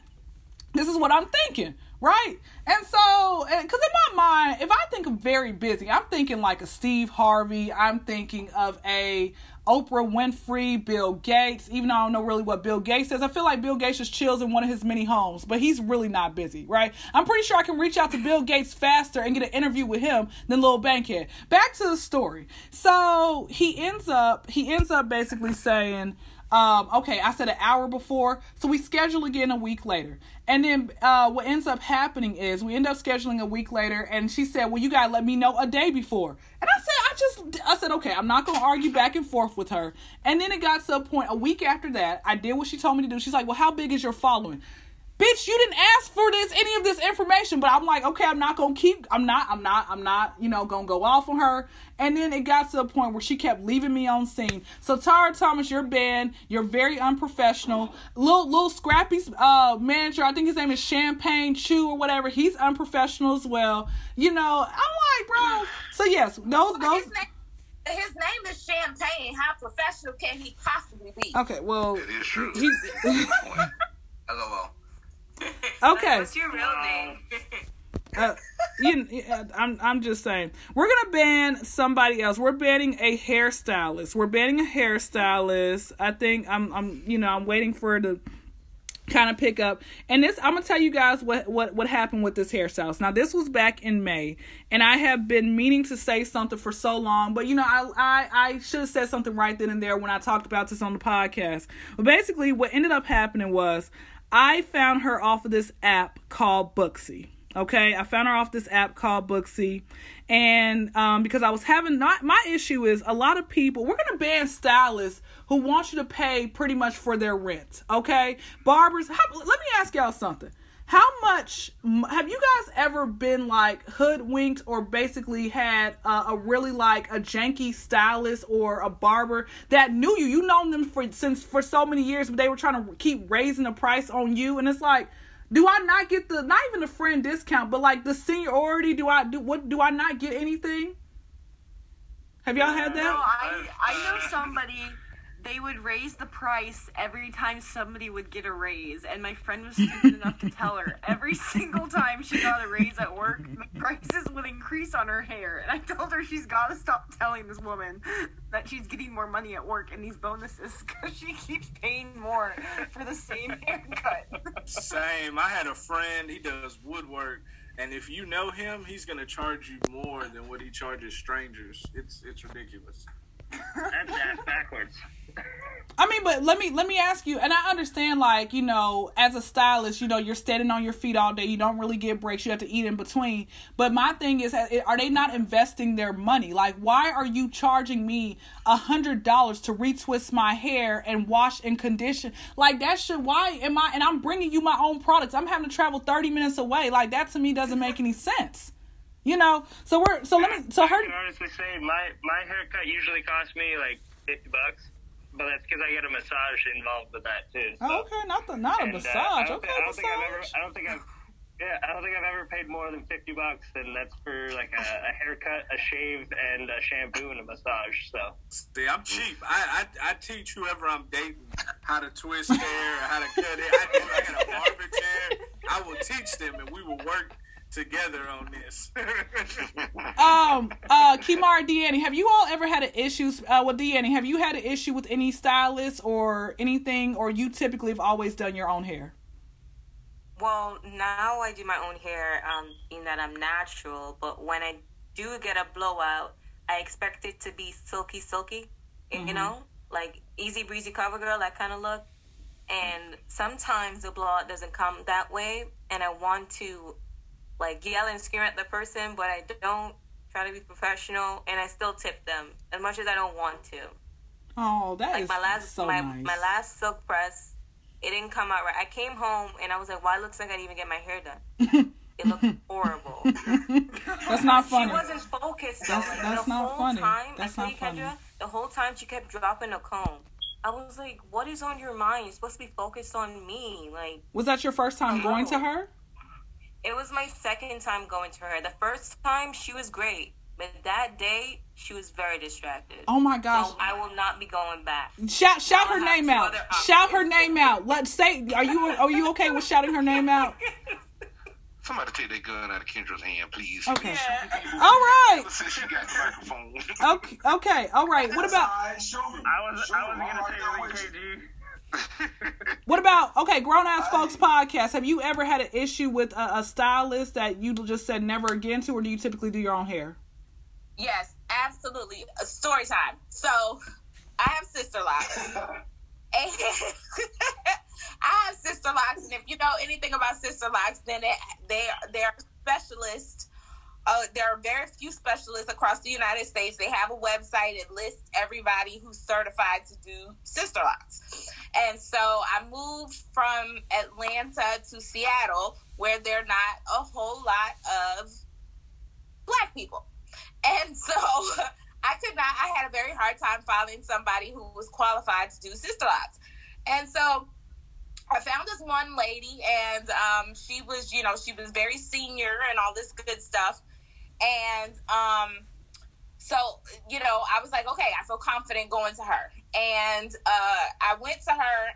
This is what I'm thinking. Right? And so, and, cause in my mind, if I think of very busy, I'm thinking like a Steve Harvey. I'm thinking of a Oprah Winfrey, Bill Gates, even though I don't know really what Bill Gates is. I feel like Bill Gates just chills in one of his many homes, but he's really not busy, right? I'm pretty sure I can reach out to Bill Gates faster and get an interview with him than Lil Bankhead. Back to the story. So he ends up, he ends up basically saying, um, okay, I said an hour before, so we schedule again a week later. And then uh, what ends up happening is we end up scheduling a week later, and she said, well, you got to let me know a day before. And I said, I just, I said, okay, I'm not going to argue back and forth with her. And then it got to a point, a week after that, I did what she told me to do. She's like, well, how big is your following? Bitch, you didn't ask for this, any of this information. But I'm like, okay, I'm not going to keep, I'm not, I'm not, I'm not, you know, going to go off on her. And then it got to a point where she kept leaving me on scene. So Tara Thomas, you're banned. You're very unprofessional. Lil, Lil Scrappy's uh, manager, I think his name is Champagne Chew or whatever. He's unprofessional as well. You know, I'm like, bro. So yes, those, those. His name is Champagne. How professional can he possibly be? Okay, well. It is true. Hello. Okay. What's your real name? uh, you, I'm, I'm just saying. We're gonna ban somebody else. We're banning a hairstylist. We're banning a hairstylist. I think I'm, I'm, you know, I'm waiting for the. Kind of pick up. And this, I'm going to tell you guys what, what, what happened with this hairstylist. Now, this was back in May, and I have been meaning to say something for so long, but you know, I, I, I should have said something right then and there when I talked about this on the podcast. But basically what ended up happening was I found her off of this app called Booksy. Okay, I found her off this app called Booksy, and um, because I was having, not my issue is a lot of people, we're going to ban stylists who want you to pay pretty much for their rent, okay? Barbers, how, let me ask y'all something. How much, have you guys ever been like hoodwinked or basically had a, a really like a janky stylist or a barber that knew you? You known them for, since, for so many years, but they were trying to keep raising the price on you, and it's like, Do I not get the, not even the friend discount, but like the seniority, do I do what do I not get anything? Have y'all had that? No, I I know somebody, they would raise the price every time somebody would get a raise, and my friend was stupid enough to tell her every single time she got a raise at work, the prices would increase on her hair. And I told her she's got to stop telling this woman that she's getting more money at work and these bonuses, because she keeps paying more for the same haircut. Same. I had a friend, he does woodwork, and if you know him, he's going to charge you more than what he charges strangers. It's it's ridiculous. That's, that's backwards. I mean, but let me let me ask you, and I understand, like, you know, as a stylist, you know, you're standing on your feet all day. You don't really get breaks. You have to eat in between. But my thing is, are they not investing their money? Like, why are you charging me a hundred dollars to retwist my hair and wash and condition? Like, that shit, why am I, and I'm bringing you my own products. I'm having to travel thirty minutes away. Like, that to me doesn't make any sense. You know, so we're, so let me, so her. I can honestly say my, my haircut usually costs me like fifty bucks. But that's because I get a massage involved with that too. So. Okay, not the not a and, massage. Uh, okay, I don't, massage. Think I've ever, I don't think I've yeah, I don't think I've ever paid more than fifty bucks, and that's for like a, a haircut, a shave, and a shampoo and a massage. So see, I'm cheap. I I, I teach whoever I'm dating how to twist hair, how to cut it. I do I got a barber chair. I will teach them, and we will work together on this. um, uh, Kemar, Deani, have you all ever had an issue uh, with Deani? Have you had an issue with any stylist or anything, or you typically have always done your own hair? Well, now I do my own hair, um, in that I'm natural, but when I do get a blowout, I expect it to be silky, silky, mm-hmm. you know, like easy breezy cover girl, that kind of look. And sometimes the blowout doesn't come that way, and I want to like yell and scream at the person, but I don't, try to be professional, and I still tip them as much as I don't want to. Oh, that like is my last, so my, nice. My last silk press, it didn't come out right. I came home, and I was like, why well, it looks like I didn't even get my hair done. It looked horrible. That's not funny. She wasn't focused. That's, like, that's not funny. Time, that's not funny. Kendra, the whole time she kept dropping a comb. I was like, what is on your mind? You're supposed to be focused on me. Like, was that your first time no. going to her? It was my second time going to her. The first time, she was great. But that day, she was very distracted. Oh, my gosh. So I will not be going back. Shout shout her name out. Shout her name out. Let's say, are you are you okay with shouting her name out? Somebody take that gun out of Kendra's hand, please. Okay. Yeah. All right. She got the microphone. Okay. Okay. All right. What about? I was I was going to say K G. What about, okay, Grown Ass Folks Podcast, have you ever had an issue with a, a stylist that you just said never again to, or do you typically do your own hair? Yes, absolutely. Uh, story time. So, I have sister locks. And I have sister locks, and if you know anything about sister locks, then it, they, they're specialists. Uh, there are very few specialists across the United States. They have a website. It lists everybody who's certified to do sister locks. And so I moved from Atlanta to Seattle, where there are not a whole lot of Black people. And so I could not, I had a very hard time finding somebody who was qualified to do sister locks. And so I found this one lady, and um, she was, you know, she was very senior and all this good stuff. And um, so, you know, I was like, okay, I feel confident going to her. And uh, I went to her,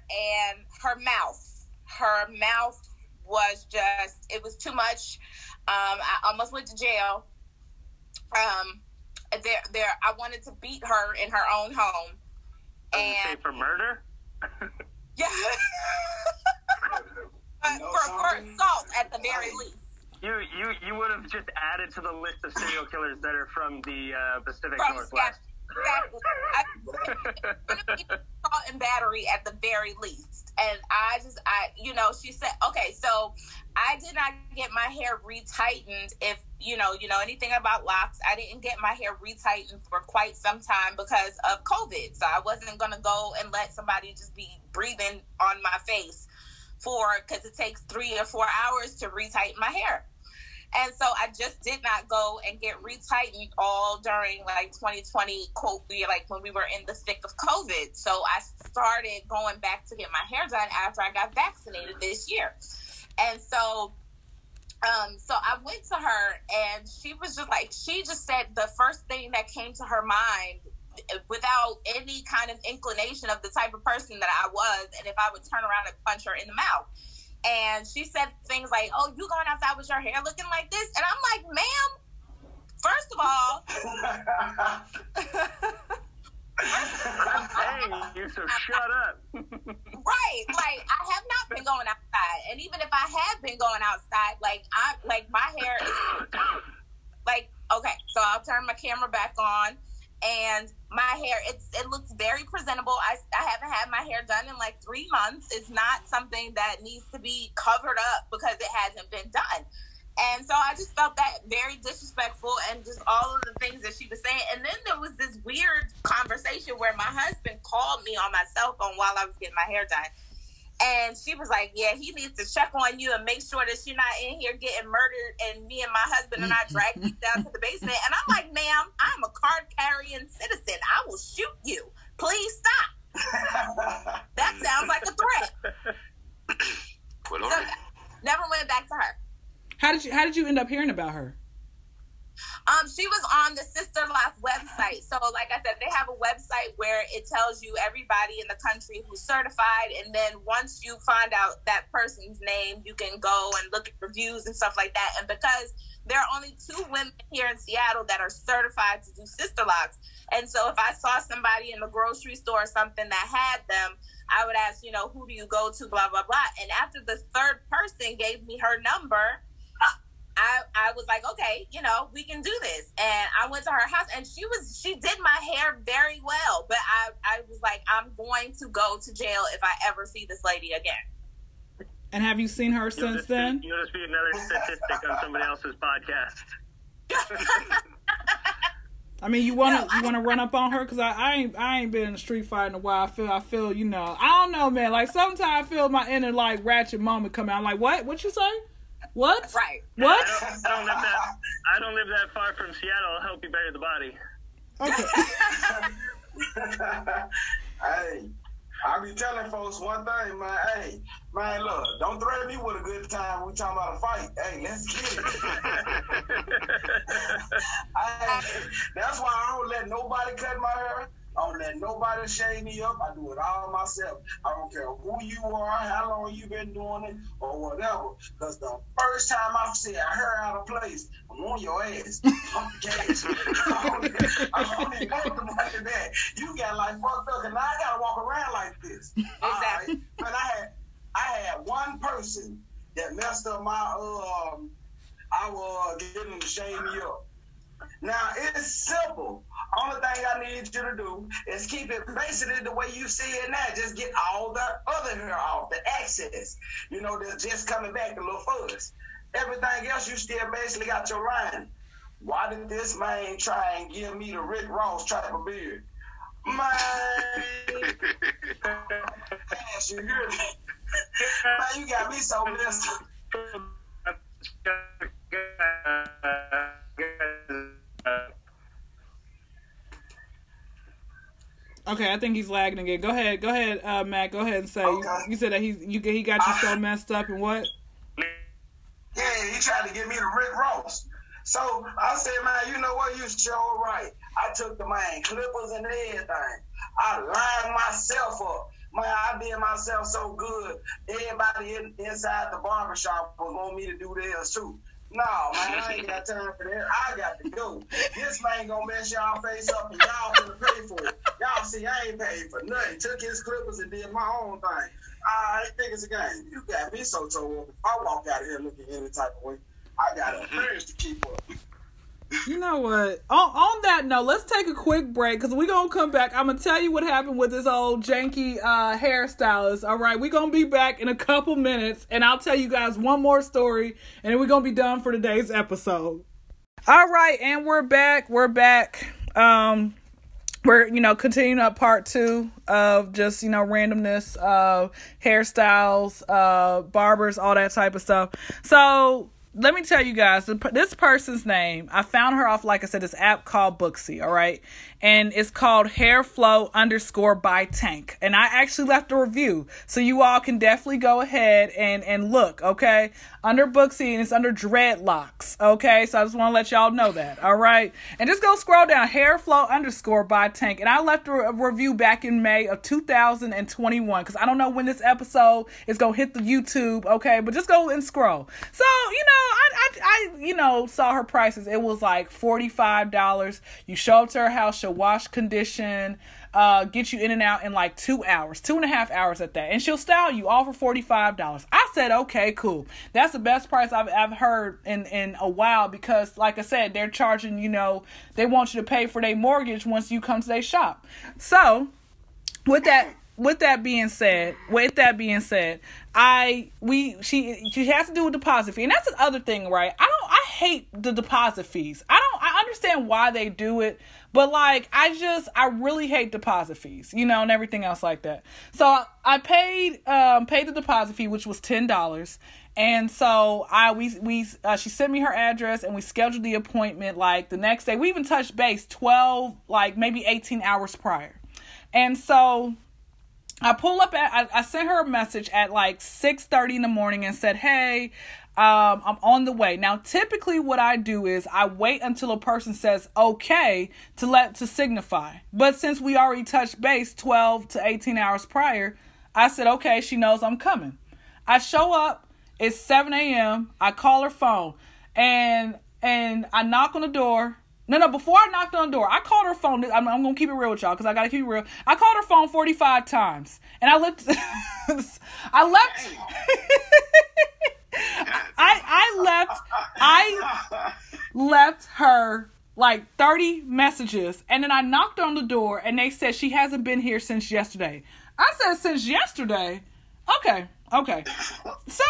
and her mouth, her mouth was just, it was too much. Um, I almost went to jail. Um, there, there, I wanted to beat her in her own home. And I would say for murder? Yeah. uh, no for, for assault, at the very least. You you you would have just added to the list of serial killers that are from the uh, Pacific from Northwest. Exactly. Assault and battery at the very least. And I just, I you know, she said, okay, so I did not get my hair retightened. If you know, you know anything about locks, I didn't get my hair retightened for quite some time because of COVID. So I wasn't going to go and let somebody just be breathing on my face for, because it takes three or four hours to retighten my hair. And so I just did not go and get retightened all during like twenty twenty, quote, like when we were in the thick of COVID. So I started going back to get my hair done after I got vaccinated this year. And so, um, so I went to her, and she was just like, she just said the first thing that came to her mind without any kind of inclination of the type of person that I was, and if I would turn around and punch her in the mouth. And she said things like, oh, you going outside with your hair looking like this? And I'm like, ma'am, first of all, hey, you so shut up. Right. Like, I have not been going outside. And even if I have been going outside, like, I, like, my hair is like, okay, so I'll turn my camera back on. And my hair, it's it looks very presentable. I, I haven't had my hair done in like three months. It's not something that needs to be covered up because it hasn't been done. And so I just felt that very disrespectful and just all of the things that she was saying. And then there was this weird conversation where my husband called me on my cell phone while I was getting my hair done. And she was like, yeah, he needs to check on you and make sure that you're not in here getting murdered. And me and my husband and I dragged you down to the basement. And I'm like, ma'am, I'm a card-carrying citizen. I will shoot you. Please stop. That sounds like a threat. Well, so, never went back to her. How did you How did you end up hearing about her? Um, she was on the Sister Life website. So, like I said, they have a website where it tells you everybody in the country who's certified. And then once you find out that person's name, you can go and look at reviews and stuff like that. And because there are only two women here in Seattle that are certified to do Sister Locks. And so if I saw somebody in the grocery store or something that had them, I would ask, you know, who do you go to, blah, blah, blah. And after the third person gave me her number, I, I was like, okay, you know, we can do this. And I went to her house, and she was she did my hair very well. But I, I was like, I'm going to go to jail if I ever see this lady again. And have you seen her since you'll just then? Be, you'll just be another statistic on somebody else's podcast. I mean, you wanna no, you wanna I, run up on her because I, I ain't I ain't been in the street fight in a while. I feel I feel you know I don't know, man. Like sometimes I feel my inner like ratchet moment coming out. I'm like, what? What you say? What? Right. What? I don't, I don't live that. I don't live that far from Seattle. I'll help you bury the body. Okay. Hey, I be telling folks one thing, man. Hey, man, look, don't threaten me with a good time. We talking about a fight. Hey, let's get it. I, that's why I don't let nobody cut my hair. I don't let nobody shave me up. I do it all myself. I don't care who you are, how long you been doing it, or whatever. Because the first time I see a hair out of place, I'm on your ass. I'm the case. I don't even know them like that. You got like fucked up, and now I got to walk around like this. Exactly. Right. But I had, I had one person that messed up my, um, I was getting to shave me up. Now, it's simple. Only thing I need you to do is keep it basically the way you see it now. Just get all the other hair off, the excess. You know, that's just coming back a little fuzz. Everything else, you still basically got your line. Why did this man try and give me the Rick Ross type of beard? Man. Yes, you hear me? Man, you got me so messed up. Okay, I think he's lagging again. Go ahead, go ahead, uh, Matt. Go ahead and say okay. you, you said that he you he got you so messed up and what? Yeah, he tried to get me to Rick Ross. So I said, man, you know what? You sure right. I took the man clippers and everything. I lined myself up. Man, I did myself so good. Everybody in, inside the barbershop was on me to do theirs too. No, man, I ain't got time for that. I got to go. This man gonna mess y'all face up and y'all gonna pay for it. Y'all see, I ain't paid for nothing. Took his clippers and did my own thing. I think it's a game. You got me so toe up. If I walk out of here looking any type of way, I got a courage to keep up. You know what? On, on that note, let's take a quick break because we're going to come back. I'm going to tell you what happened with this old janky uh, hairstylist. All right, we're going to be back in a couple minutes, and I'll tell you guys one more story, and then we're going to be done for today's episode. All right, and we're back. We're back. Um, we're, you know, continuing up part two of just, you know, randomness of hairstyles, uh, barbers, all that type of stuff. So let me tell you guys, this person's name, I found her off, like I said, this app called Booksy, all right? And it's called Hairflow underscore by tank. And I actually left a review, so you all can definitely go ahead and, and look, okay? Under Booksy, and it's under dreadlocks, okay? So I just want to let y'all know that, all right? And just go scroll down, Hairflow underscore by tank. And I left a review back in May of two thousand twenty-one, because I don't know when this episode is going to hit the YouTube, okay? But just go and scroll. So, you know, I, I, I, you know, saw her prices. It was like forty-five dollars. You show up to her house, she'll wash, condition, uh, get you in and out in like two hours, two and a half hours at that. And she'll style you all for forty-five dollars. I said, okay, cool. That's the best price I've, I've heard in, in a while, because like I said, they're charging, you know, they want you to pay for their mortgage once you come to their shop. So with that, With that being said, with that being said, I, we, she, she has to do a deposit fee. And that's the other thing, right? I don't, I hate the deposit fees. I don't, I understand why they do it, but like, I just, I really hate deposit fees, you know, and everything else like that. So I, I paid, um, paid the deposit fee, which was ten dollars. And so I, we, we, uh, she sent me her address, and we scheduled the appointment like the next day. We even touched base twelve, like maybe eighteen hours prior. And so I pull up at, I, I sent her a message at like six thirty in the morning and said, hey, um, I'm on the way. Now, typically what I do is I wait until a person says, okay, to let, to signify. But since we already touched base twelve to eighteen hours prior, I said, okay, she knows I'm coming. I show up. It's seven a.m. I call her phone and, and I knock on the door. No, no, before I knocked on the door, I called her phone. I'm, I'm going to keep it real with y'all because I got to keep it real. I called her phone forty-five times. And I looked. I left. I, I left. I left her like thirty messages. And then I knocked on the door and they said she hasn't been here since yesterday. I said, since yesterday? Okay. Okay. So,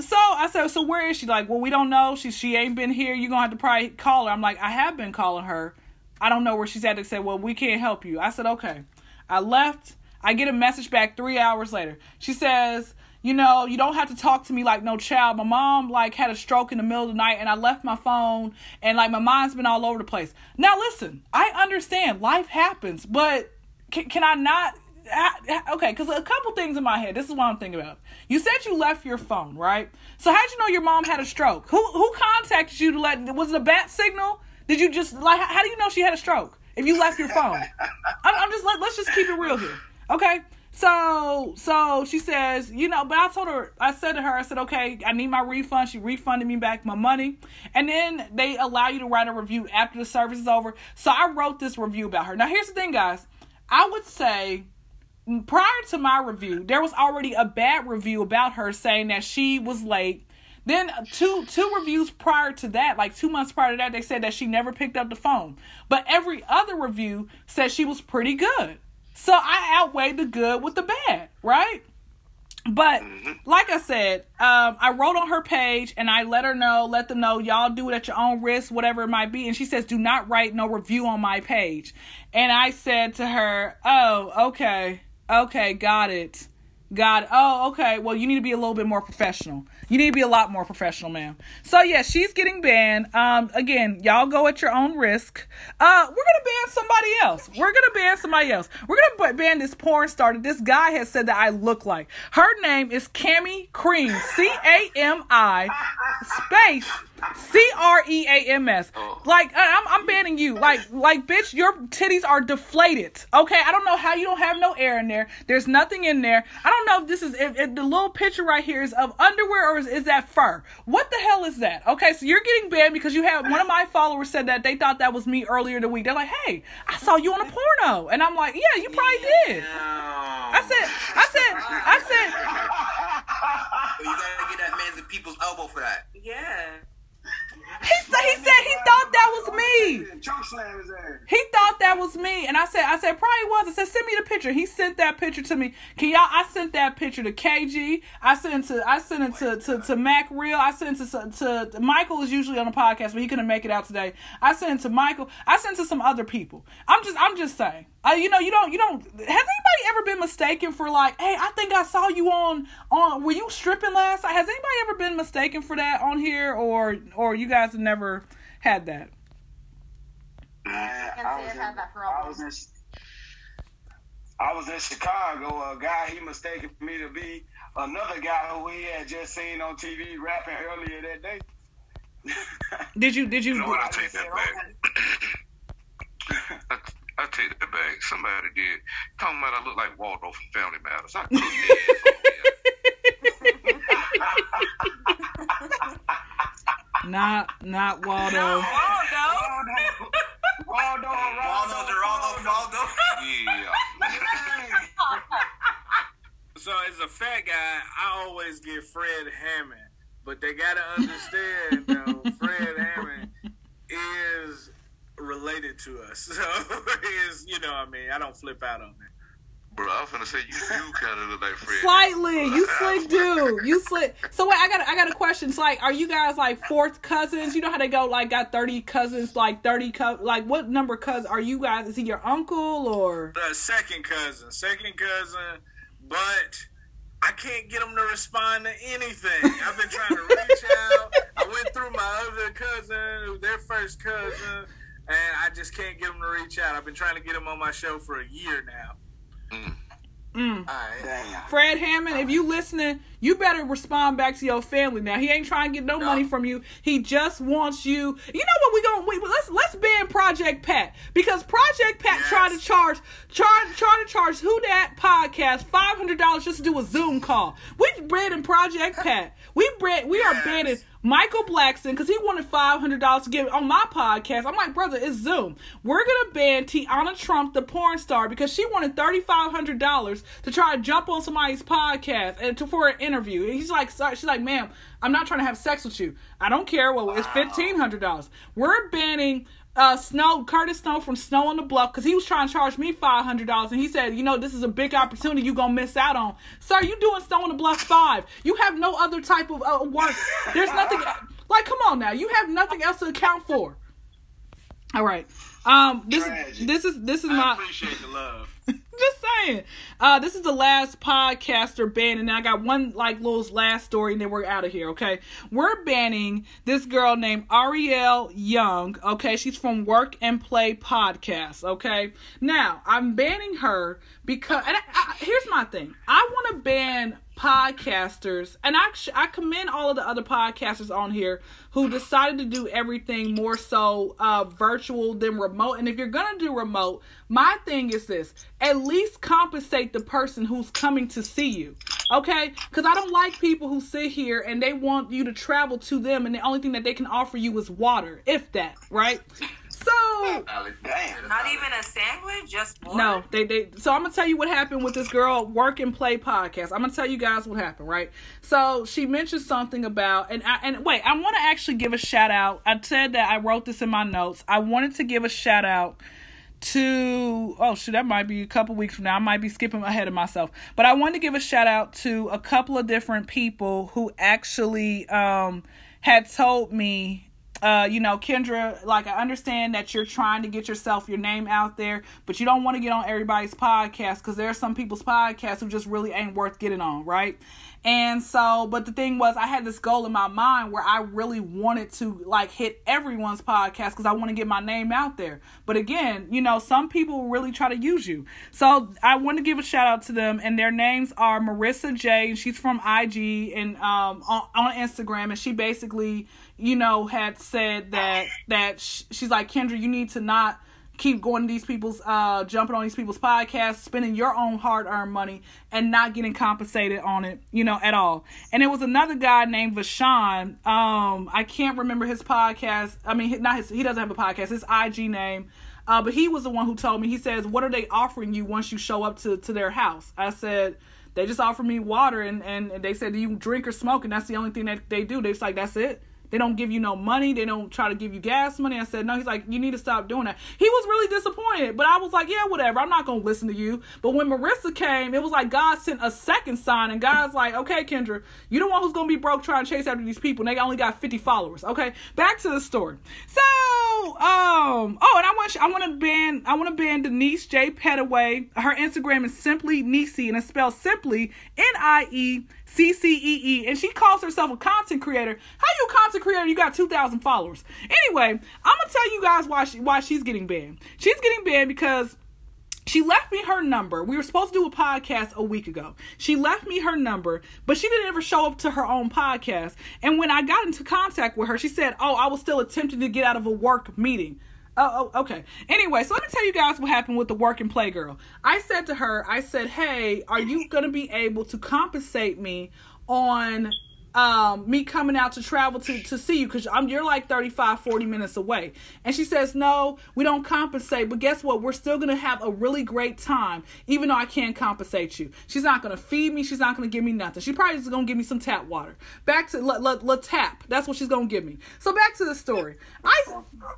so I said, so where is she? Like, well, we don't know. She, she ain't been here. You're going to have to probably call her. I'm like, I have been calling her. I don't know where she's at. They said, well, we can't help you. I said, okay. I left. I get a message back three hours later. She says, you know, you don't have to talk to me like no child. My mom like had a stroke in the middle of the night and I left my phone and like my mind's been all over the place. Now, listen, I understand life happens, but can, can I not? I, okay, because a couple things in my head. This is what I'm thinking about. You said you left your phone, right? So how'd you know your mom had a stroke? Who who contacted you to let? Was it a bat signal? Did you just like? How do you know she had a stroke if you left your phone? I'm, I'm just let, let's just keep it real here, okay? So so she says, you know, but I told her, I said to her, I said, okay, I need my refund. She refunded me back my money. And then they allow you to write a review after the service is over. So I wrote this review about her. Now here's the thing, guys. I would say, prior to my review, there was already a bad review about her saying that she was late. Then two two reviews prior to that, like two months prior to that, they said that she never picked up the phone. But every other review said she was pretty good. So I outweighed the good with the bad, right? But like I said, um, I wrote on her page and I let her know, let them know, y'all do it at your own risk, whatever it might be. And she says, do not write no review on my page. And I said to her, oh, okay. Okay, got it. Got it. Oh, okay. Well, you need to be a little bit more professional. You need to be a lot more professional, ma'am. So, yeah, she's getting banned. Um, again, y'all go at your own risk. Uh, we're going to ban somebody else. We're going to ban somebody else. We're going to ban this porn star that this guy has said that I look like. Her name is Cami Cream. C A M I space C R E A M S. Like, I'm, I'm banning you. Like, like, bitch, your titties are deflated. Okay? I don't know how you don't have no air in there. There's nothing in there. I don't know if this is, if, if the little picture right here is of underwear or is, is that fur? What the hell is that? Okay, so you're getting banned because you have, one of my followers said that they thought that was me earlier the week. They're like, hey, I saw you on a porno. And I'm like, yeah, you probably did. I said, I said, I said. You gotta get that man's people's elbow for that. Yeah. He said he said he thought that was me. He thought that was me. And I said, I said, probably was. I said, send me the picture. He sent that picture to me. Can y'all I sent that picture to K G. I sent it to I sent it to, to, to, to Mac Real. I sent it to, to Michael is usually on the podcast, but he couldn't make it out today. I sent it to Michael. I sent it to some other people. I'm just I'm just saying. Uh, you know, you don't you don't has anybody ever been mistaken for like, hey, I think I saw you on on were you stripping last night? Has anybody ever been mistaken for that on here or or you guys have never had that? Uh, I, was in, I, was in, I was in Chicago. A guy, he mistaken me to be another guy who he had just seen on T V rapping earlier that day. Did you? Did you? You know what, I take that back. I, I take that back. Somebody did. Talking about I look like Waldo from Family Matters. I could have. Not, not Waldo. No, Waldo. Waldo, Waldo, Waldo, Waldo, Waldo. Yeah. So as a fat guy, I always get Fred Hammond, but they gotta understand, though, Fred Hammond is related to us. So is you know what I mean? I don't flip out on that. Bro, I was gonna say you, you kind of look like Fred. Slightly, you slick dude, you slick. So wait, I got I got a question. It's like, are you guys like fourth cousins? You know how they go like got thirty cousins, like thirty co- like what number cousins are you guys? Is he your uncle or the second cousin? Second cousin, but I can't get him to respond to anything. I've been trying to reach out. I went through my other cousin, their first cousin, and I just can't get him to reach out. I've been trying to get him on my show for a year now. Mm. Mm. Right. Fred Hammond, right. If you listening, you better respond back to your family now. He ain't trying to get no, no. money from you. He just wants you. You know what we gonna we, let's let's ban Project Pat, because Project Pat yes. tried to charge charge try to charge Who That Podcast five hundred dollars just to do a Zoom call. We banning Project Pat. We bred we yes. are banning Michael Blackson because he wanted five hundred dollars to give on my podcast. I'm like, brother, it's Zoom. We're going to ban Tiana Trump, the porn star, because she wanted thirty-five hundred dollars to try to jump on somebody's podcast and to, for an interview. And he's like, she's like, ma'am, I'm not trying to have sex with you. I don't care. Well, wow. It's fifteen hundred dollars. We're banning uh, Snow, Curtis Snow from Snow on the Bluff, because he was trying to charge me five hundred dollars. And he said, you know, this is a big opportunity you're going to miss out on. Sir, you doing Snow on the Bluff five. You have no other type of uh, work. There's nothing. Like, come on now. You have nothing else to account for. All right. Um, this, this is, this is I my, appreciate the love. Just saying. Uh, this is the last podcaster ban, and I got one like little last story, and then we're out of here. Okay, we're banning this girl named Arielle Young. Okay, she's from Work and Play Podcast. Okay, now I'm banning her because and I, I, here's my thing: I want to ban podcasters, and I I commend all of the other podcasters on here who decided to do everything more so uh, virtual than remote. And if you're gonna do remote, my thing is this. At least compensate the person who's coming to see you, okay? Because I don't like people who sit here and they want you to travel to them, and the only thing that they can offer you is water, if that, right? So not even a sandwich, just water. No, they they. So I'm gonna tell you what happened with this girl Work and Play Podcast. I'm gonna tell you guys what happened, right? So she mentioned something about and I, and wait, I want to actually give a shout out. I said that I wrote this in my notes. I wanted to give a shout out to oh shit that might be a couple weeks from now. I might be skipping ahead of myself, but I wanted to give a shout out to a couple of different people who actually um had told me Uh, you know, Kendra, like, I understand that you're trying to get yourself, your name out there, but you don't want to get on everybody's podcast because there are some people's podcasts who just really ain't worth getting on, right? And so, but the thing was, I had this goal in my mind where I really wanted to, like, hit everyone's podcast because I want to get my name out there. But again, you know, some people really try to use you. So I want to give a shout out to them, and their names are Marissa J, and she's from I G and um on, on Instagram, and she basically, you know, had said that that sh- she's like, Kendra, you need to not keep going to these people's, uh, jumping on these people's podcasts, spending your own hard-earned money and not getting compensated on it, you know, at all. And there was another guy named Vashawn. Um, I can't remember his podcast. I mean, not his. He doesn't have a podcast. His I G name. Uh, but he was the one who told me. He says, "What are they offering you once you show up to to their house?" I said, "They just offer me water, and and, and they said, do you drink or smoke?" And that's the only thing that they do. They're just like, "That's it." They don't give you no money. They don't try to give you gas money. I said, no. He's like, you need to stop doing that. He was really disappointed, but I was like, yeah, whatever. I'm not going to listen to you. But when Marissa came, it was like God sent a second sign, and God's like, okay, Kendra, you the one who's going to be broke trying to chase after these people, and they only got fifty followers. Okay, back to the story. So, um, oh, and I want, I want to ban, I want to ban Denise J. Pettaway. Her Instagram is simply Niecy, and it's spelled simply N I E C C E E, and she calls herself a content creator. How you a content creator? You got two thousand followers. Anyway, I'm gonna tell you guys why she, why she's getting banned. She's getting banned because she left me her number. We were supposed to do a podcast a week ago. She left me her number, but she didn't ever show up to her own podcast. And when I got into contact with her, she said, oh, I was still attempting to get out of a work meeting. Oh, oh, okay. Anyway, so let me tell you guys what happened with the work and play girl. I said to her, I said, hey, are you going to be able to compensate me on um, me coming out to travel to, to see you? Because I'm you're like thirty-five, forty minutes away. And she says, no, we don't compensate. But guess what? We're still going to have a really great time, even though I can't compensate you. She's not going to feed me. She's not going to give me nothing. She probably is going to give me some tap water. Back to la, la, la tap. That's what she's going to give me. So back to the story. I,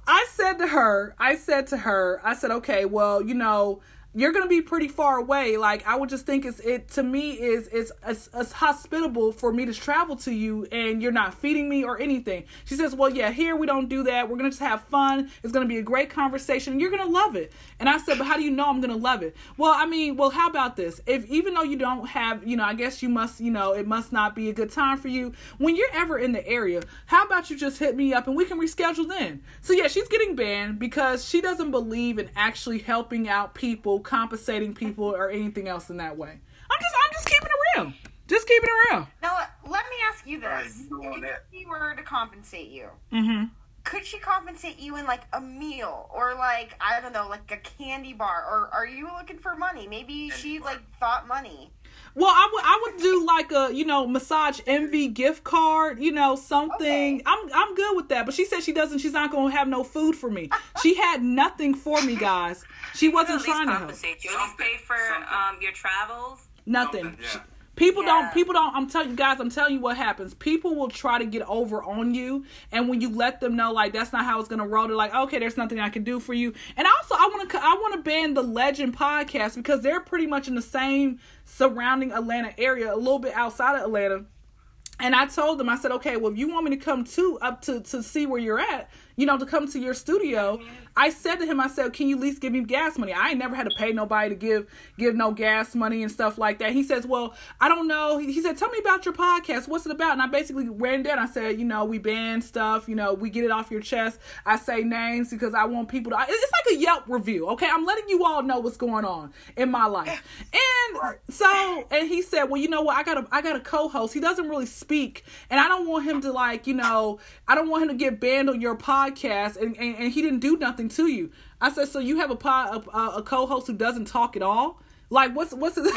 I said to her, I said to her, I said, okay, well, you know, you're going to be pretty far away. Like, I would just think it's, it to me is, it's, it's, it's hospitable for me to travel to you and you're not feeding me or anything. She says, well, yeah, here we don't do that. We're going to just have fun. It's going to be a great conversation. You're going to love it. And I said, but how do you know I'm going to love it? Well, I mean, well, how about this? If even though you don't have, you know, I guess you must, you know, it must not be a good time for you when you're ever in the area. How about you just hit me up and we can reschedule then? So yeah, she's getting banned because she doesn't believe in actually helping out people, compensating people, or anything else in that way. I'm just, I'm just keeping it real. Just keeping it real. Now, let me ask you this: if she were to compensate you, mm-hmm. could she compensate you in like a meal or like I don't know, like a candy bar? Or are you looking for money? Maybe she like thought money. Well, I would, I would do like a, you know, massage envy gift card, you know, something. Okay. I'm, I'm good with that. But she said she doesn't, she's not going to have no food for me. She had nothing for me, guys. She wasn't trying to help. You don't pay for um, your travels. Nothing. Yeah. She, people yeah. don't, people don't, I'm telling you guys, I'm telling you what happens. People will try to get over on you. And when you let them know, like, that's not how it's going to roll, they're like, okay, there's nothing I can do for you. And also I want to, I want to ban the Legend podcast because they're pretty much in the same surrounding Atlanta area, a little bit outside of Atlanta. And I told them, I said, okay, well, if you want me to come to up to, to see where you're at, you know, to come to your studio, mm-hmm. I said to him, I said, can you at least give me gas money? I ain't never had to pay nobody to give, give no gas money and stuff like that. He says, well, I don't know. He, he said, tell me about your podcast. What's it about? And I basically ran down. I said, you know, we ban stuff, you know, we get it off your chest. I say names because I want people to, I, it's like a Yelp review. Okay. I'm letting you all know what's going on in my life. And so, and he said, well, you know what? I got a, I got a co-host. He doesn't really speak. And I don't want him to like, you know, I don't want him to get banned on your podcast. And, and, and he didn't do nothing to you. I said, so you have a, pod, a a co-host who doesn't talk at all? Like, what's what's his,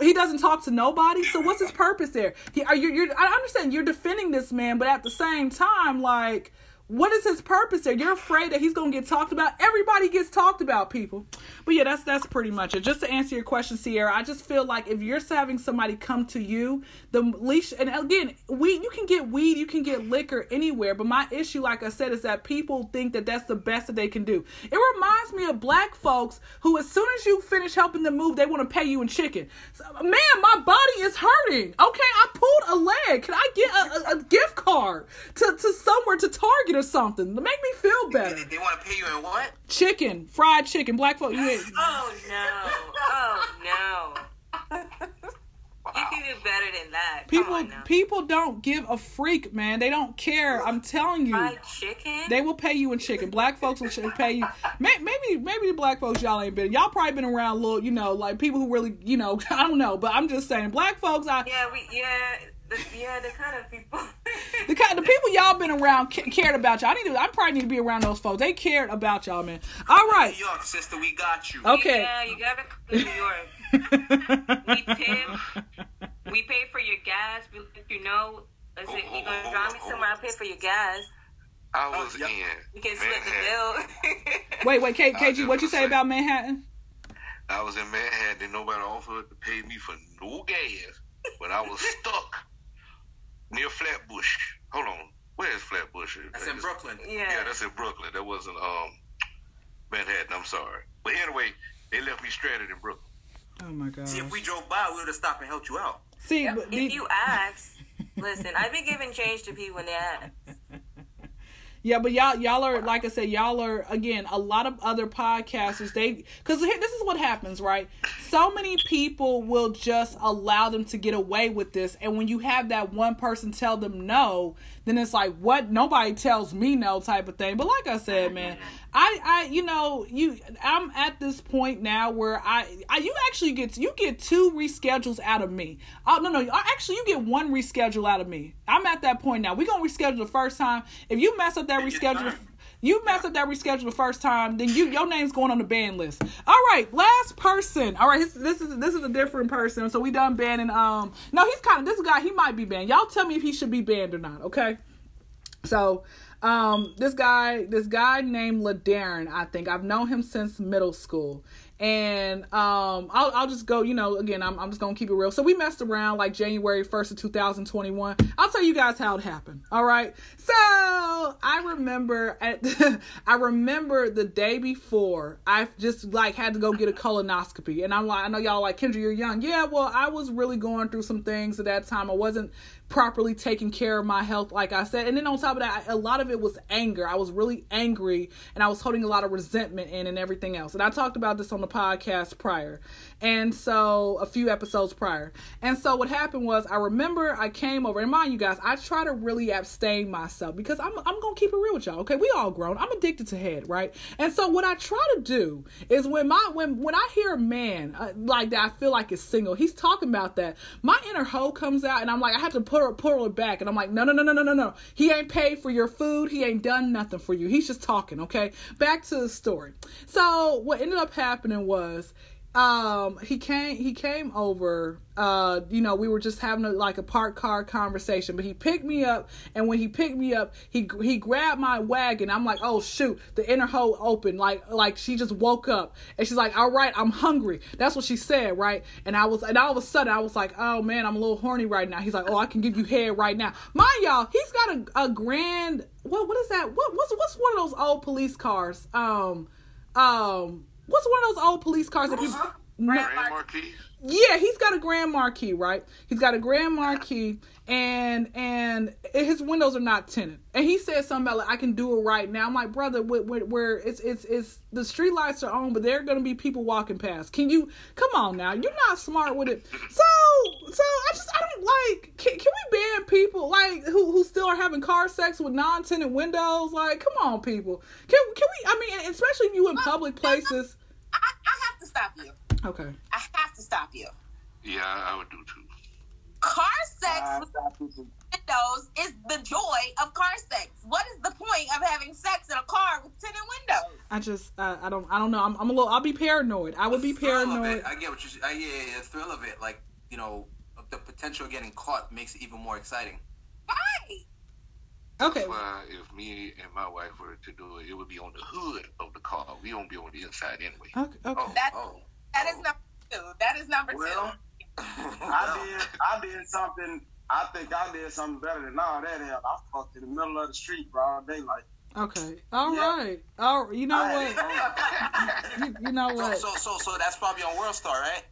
he doesn't talk to nobody? So what's his purpose there? He, are you, you're, I understand you're defending this man, but at the same time, like, what is his purpose there? You're afraid that he's going to get talked about. Everybody gets talked about, people. But yeah, that's that's pretty much it. Just to answer your question, Sierra, I just feel like if you're having somebody come to you, the leash, and again, weed, you can get weed, you can get liquor anywhere. But my issue, like I said, is that people think that that's the best that they can do. It reminds me of black folks who, as soon as you finish helping them move, they want to pay you in chicken. So, man, my body is hurting. Okay, I pulled a leg. Can I get a, a, a gift card to, to somewhere, to Target or something, to make me feel better? They, they want to pay you in what? Chicken, fried chicken, black folk. You oh no! Oh no! Wow. You can do better than that. People, people don't give a freak, man. They don't care. I'm telling you. Fried chicken. They will pay you in chicken. Black folks will pay you. Maybe, maybe the black folks y'all ain't been. Y'all probably been around little, you know, like people who really, you know, I don't know. But I'm just saying, black folks. I yeah, we yeah. The, yeah, the kind of people. the kind, the people y'all been around ca- cared about y'all. I need to. I probably need to be around those folks. They cared about y'all, man. All right, New York, sister, we got you. Okay, yeah, you gotta come to New York. We tip. We pay for your gas. We let you know. Is it you gonna drive me somewhere? I pay for your gas. I was oh, in. You can split the bill. wait, wait, K- KG, what you say about Manhattan? I was in Manhattan, and nobody offered to pay me for no gas, but I was stuck. Near Flatbush. Hold on. Where is Flatbush? That's in Brooklyn. Yeah. Yeah, that's in Brooklyn. That wasn't um Manhattan. I'm sorry. But anyway, they left me stranded in Brooklyn. Oh my God. See, if we drove by, we would have stopped and helped you out. See, yep. But if you ask, listen, I've been giving change to people when they ask. Yeah, but y'all, y'all are, like I said, y'all are, again, a lot of other podcasters, they, because this is what happens, right? So many people will just allow them to get away with this. And when you have that one person tell them no, then it's like, what? Nobody tells me no type of thing. But like I said, man, I, I you know, you, I'm at this point now where I, I you actually get, you get two reschedules out of me. Oh, no, no, actually you get one reschedule out of me. I'm at that point now. We're going to reschedule the first time. If you mess up that reschedule, you mess up that reschedule the first time, then you your name's going on the ban list. All right, last person. All right, this, this is this is a different person. So we done banning. Um, no, he's kind of this guy. He might be banned. Y'all tell me if he should be banned or not. Okay. So, um, this guy, this guy named LaDarren, I think I've known him since middle school. And um, I'll I'll just go, you know, again, I'm I'm just gonna keep it real. So we messed around like January first of two thousand twenty-one. I'll tell you guys how it happened. All right. So I remember at, I remember the day before I just like had to go get a colonoscopy, and I'm like, I know y'all like, Kendra, you're young. Yeah, well, I was really going through some things at that time. I wasn't properly taking care of my health, like I said. And then on top of that, I, a lot of it was anger. I was really angry, and I was holding a lot of resentment in and everything else. And I talked about this on the podcast prior. And so a few episodes prior. And so what happened was, I remember I came over, and mind you guys, I try to really abstain myself because I'm I'm going to keep it real with y'all. Okay. We all grown. I'm addicted to head. Right. And so what I try to do is when my, when, when I hear a man uh, like that, I feel like is single, he's talking about that, my inner hoe comes out, and I'm like, I have to put her, pull her back. And I'm like, no, no, no, no, no, no, no. He ain't paid for your food. He ain't done nothing for you. He's just talking. Okay. Back to the story. So what ended up happening was, Um, he came, he came over, uh, you know, we were just having a, like a parked car conversation, but he picked me up, and when he picked me up, he, he grabbed my wagon. I'm like, oh shoot, the inner hole opened. Like, like she just woke up, and she's like, all right, I'm hungry. That's what she said. Right. And I was, and all of a sudden I was like, oh man, I'm a little horny right now. He's like, oh, I can give you head right now. Mind y'all, he's got a, a grand, what, what is that? What, what's, what's one of those old police cars? Um, um, What's one of those old police cars that he... Grand Mar- Marquis? Yeah, he's got a Grand Marquis, right? He's got a Grand Marquis, and and his windows are not tinted. And he said something about, like, I can do it right now. I'm like, brother, where, where it's, it's, it's, the street lights are on, but there are going to be people walking past. Can you... Come on now. You're not smart with it. So, so I just... I don't, like... Can, can we ban people, like, who, who still are having car sex with non-tinted windows? Like, come on, people. Can, can we... I mean, especially if you in public places... I, I have to stop you. Okay. I have to stop you. Yeah, I would do too. Car sex with windows is the joy of car sex. What is the point of having sex in a car with tinted windows? I just, uh, I don't, I don't know. I'm, I'm a little. I'll be paranoid. I would the be paranoid. I get what you. I, yeah, yeah, the thrill of it, like, you know, the potential of getting caught makes it even more exciting. Right. Okay. That's why if me and my wife were to do it, it would be on the hood of the car. We don't be on the inside anyway. Okay. okay. Oh, that, oh, that is number two. That is number well, two. I did. I did something. I think I did something better than all that. Hell, I fucked in the middle of the street, bro. They like. Okay. All yeah. right. All. You know I what? you, you know what? So, so, so that's probably on World Star, right?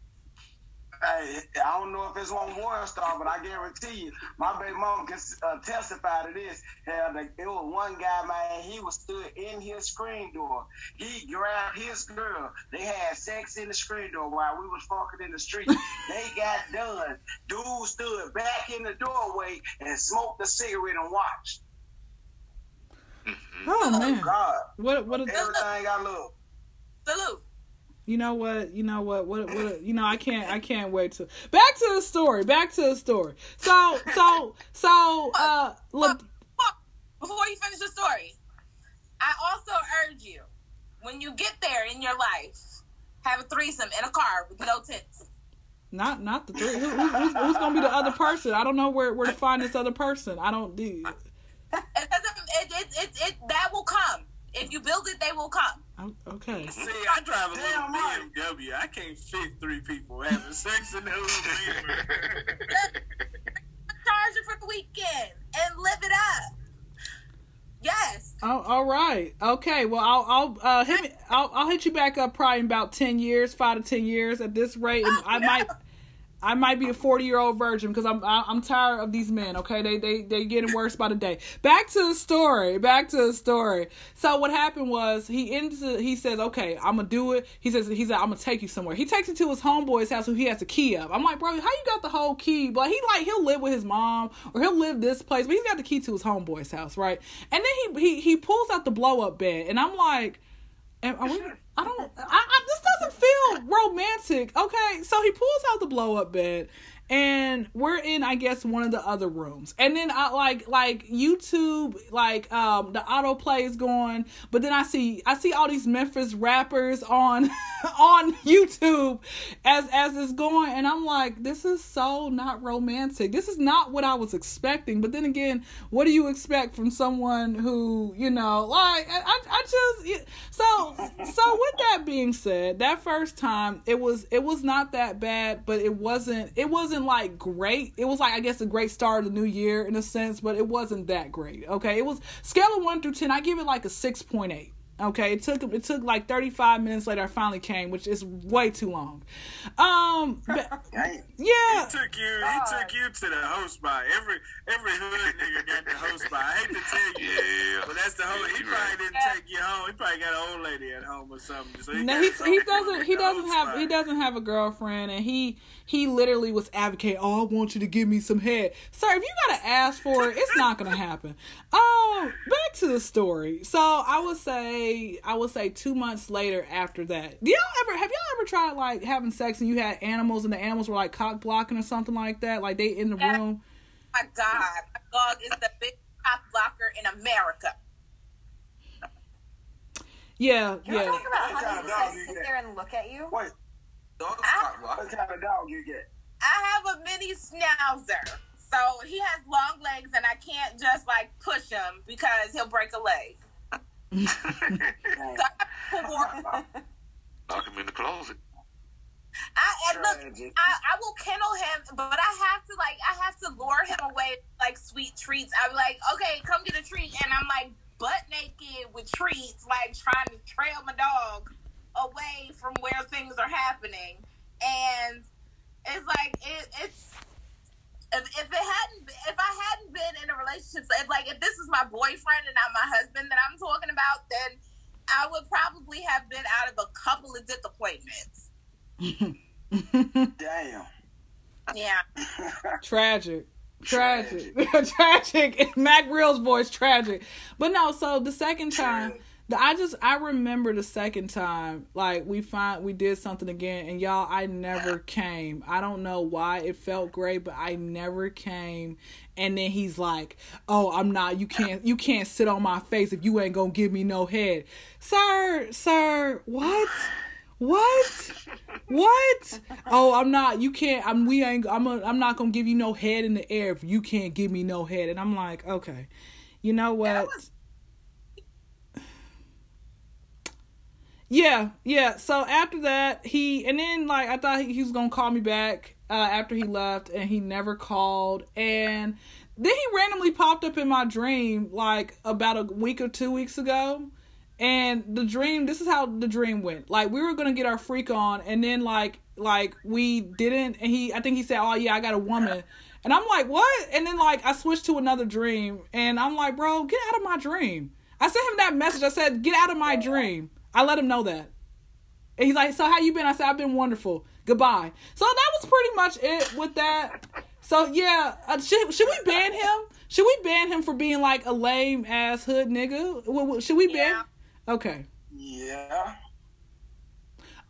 Hey, I don't know if it's on World Star, but I guarantee you, my baby mama can uh, testify to this. And like, it was one guy, man, he was stood in his screen door. He grabbed his girl. They had sex in the screen door while we was fucking in the street. They got done. Dude stood back in the doorway and smoked a cigarette and watched. Oh, oh man. God. What, what Everything I love. Salute. You know what? You know what? What? What? You know, I can't. I can't wait to back to the story. Back to the story. So, so, so. Uh, look. Before you finish the story, I also urge you, when you get there in your life, have a threesome in a car with no tents. Not, not the three. Who, who's, who's, who's gonna be the other person? I don't know where where to find this other person. I don't do. It doesn't. It, it, it, it that will come. If you build it, they will come. Okay. See, I drive a little B M W. I can't fit three people having sex in the hood. Charge it for the weekend and live it up. Oh, all right. Okay. Well, I'll I'll uh, hit me, I'll, I'll hit you back up probably in about ten years, five to ten years at this rate. And oh, I no. might I might be a forty year old virgin because I'm I'm tired of these men. Okay, they they they getting worse by the day. Back to the story. Back to the story. So what happened was he ends. He says, "Okay, I'm gonna do it." He says, "He said I'm gonna take you somewhere." He takes it to his homeboy's house, who he has a key of. I'm like, bro, how you got the whole key? But he like he'll live with his mom or he'll live this place, but he's got the key to his homeboy's house, right? And then he he he pulls out the blow up bed, and I'm like, "Am are we?" I don't, I, I, this doesn't feel romantic. Okay. So he pulls out the blow up bed and we're in, I guess, one of the other rooms. And then I like, like YouTube, like, um, the autoplay is going, but then I see, I see all these Memphis rappers on, on YouTube as, as it's going. And I'm like, this is so not romantic. This is not what I was expecting. But then again, what do you expect from someone who, you know, like I, I just, so, so, with that being said, that first time it was it was not that bad, but it wasn't it wasn't like great. It was like I guess a great start of the new year in a sense, but it wasn't that great. Okay, it was scale of one through ten. I give it like a six point eight. Okay, it took it took like thirty five minutes later. I finally came, which is way too long. Um, but, yeah, it took you. It took you to the host spot. Every every hood nigga got the host spot. I hate to tell you, yeah, but that's the whole. He probably didn't yeah. take you home. He probably got an old lady at home or something. So he, no, he, he doesn't. He doesn't have. Spot. He doesn't have a girlfriend, and he he literally was advocating. Oh, I want you to give me some head, sir. If you gotta ask for it, it's not gonna happen. Oh, back to the story. So I would say. I would say two months later after that. Do y'all ever have y'all ever tried like having sex and you had animals and the animals were like cock blocking or something like that? Like they in the yeah. room. Oh my God, my dog is the biggest cock blocker in America. Yeah, you yeah. Talking about how many dogs sit there and look at you. What? Dogs cock block. What kind of dog you get? I have a mini schnauzer, so he has long legs, and I can't just like push him because he'll break a leg. Lock him in the closet. I look, I, I will kennel him, but I have to like I have to lure him away like sweet treats. I'm like, okay, come get a treat, and I'm like butt naked with treats, like trying to trail my dog away from where things are happening, and it's like it, it's. If, if it hadn't, if I hadn't been in a relationship, if like if this is my boyfriend and not my husband that I'm talking about, then I would probably have been out of a couple of dick appointments. Damn. Yeah. Tragic. Tragic. Tragic. Tragic. Mac Real's voice, tragic. But no, so the second time. I just I remember the second time like we find we did something again, and y'all I never came. I don't know why, it felt great, but I never came. And then he's like, "Oh, I'm not. You can't. You can't sit on my face if you ain't gonna give me no head, sir, sir. What?" What? What? Oh, I'm not. You can't. I'm. We ain't. I'm. A, I'm not gonna give you no head in the air if you can't give me no head. And I'm like, okay, you know what? Yeah, yeah. So after that, he and then like I thought he, he was gonna call me back uh, after he left, and he never called. And then he randomly popped up in my dream like about a week or two weeks ago. And the dream, this is how the dream went. Like we were gonna get our freak on, and then like like we didn't. And he, I think he said, "Oh yeah, I got a woman." And I'm like, "What?" And then like I switched to another dream, and I'm like, "Bro, get out of my dream." I sent him that message. I said, "Get out of my dream." I let him know that. And he's like, "So how you been?" I said, "I've been wonderful. Goodbye." So that was pretty much it with that. So yeah, uh, should should we ban him? Should we ban him for being like a lame ass hood nigga? Should we ban? Yeah. Okay. Yeah.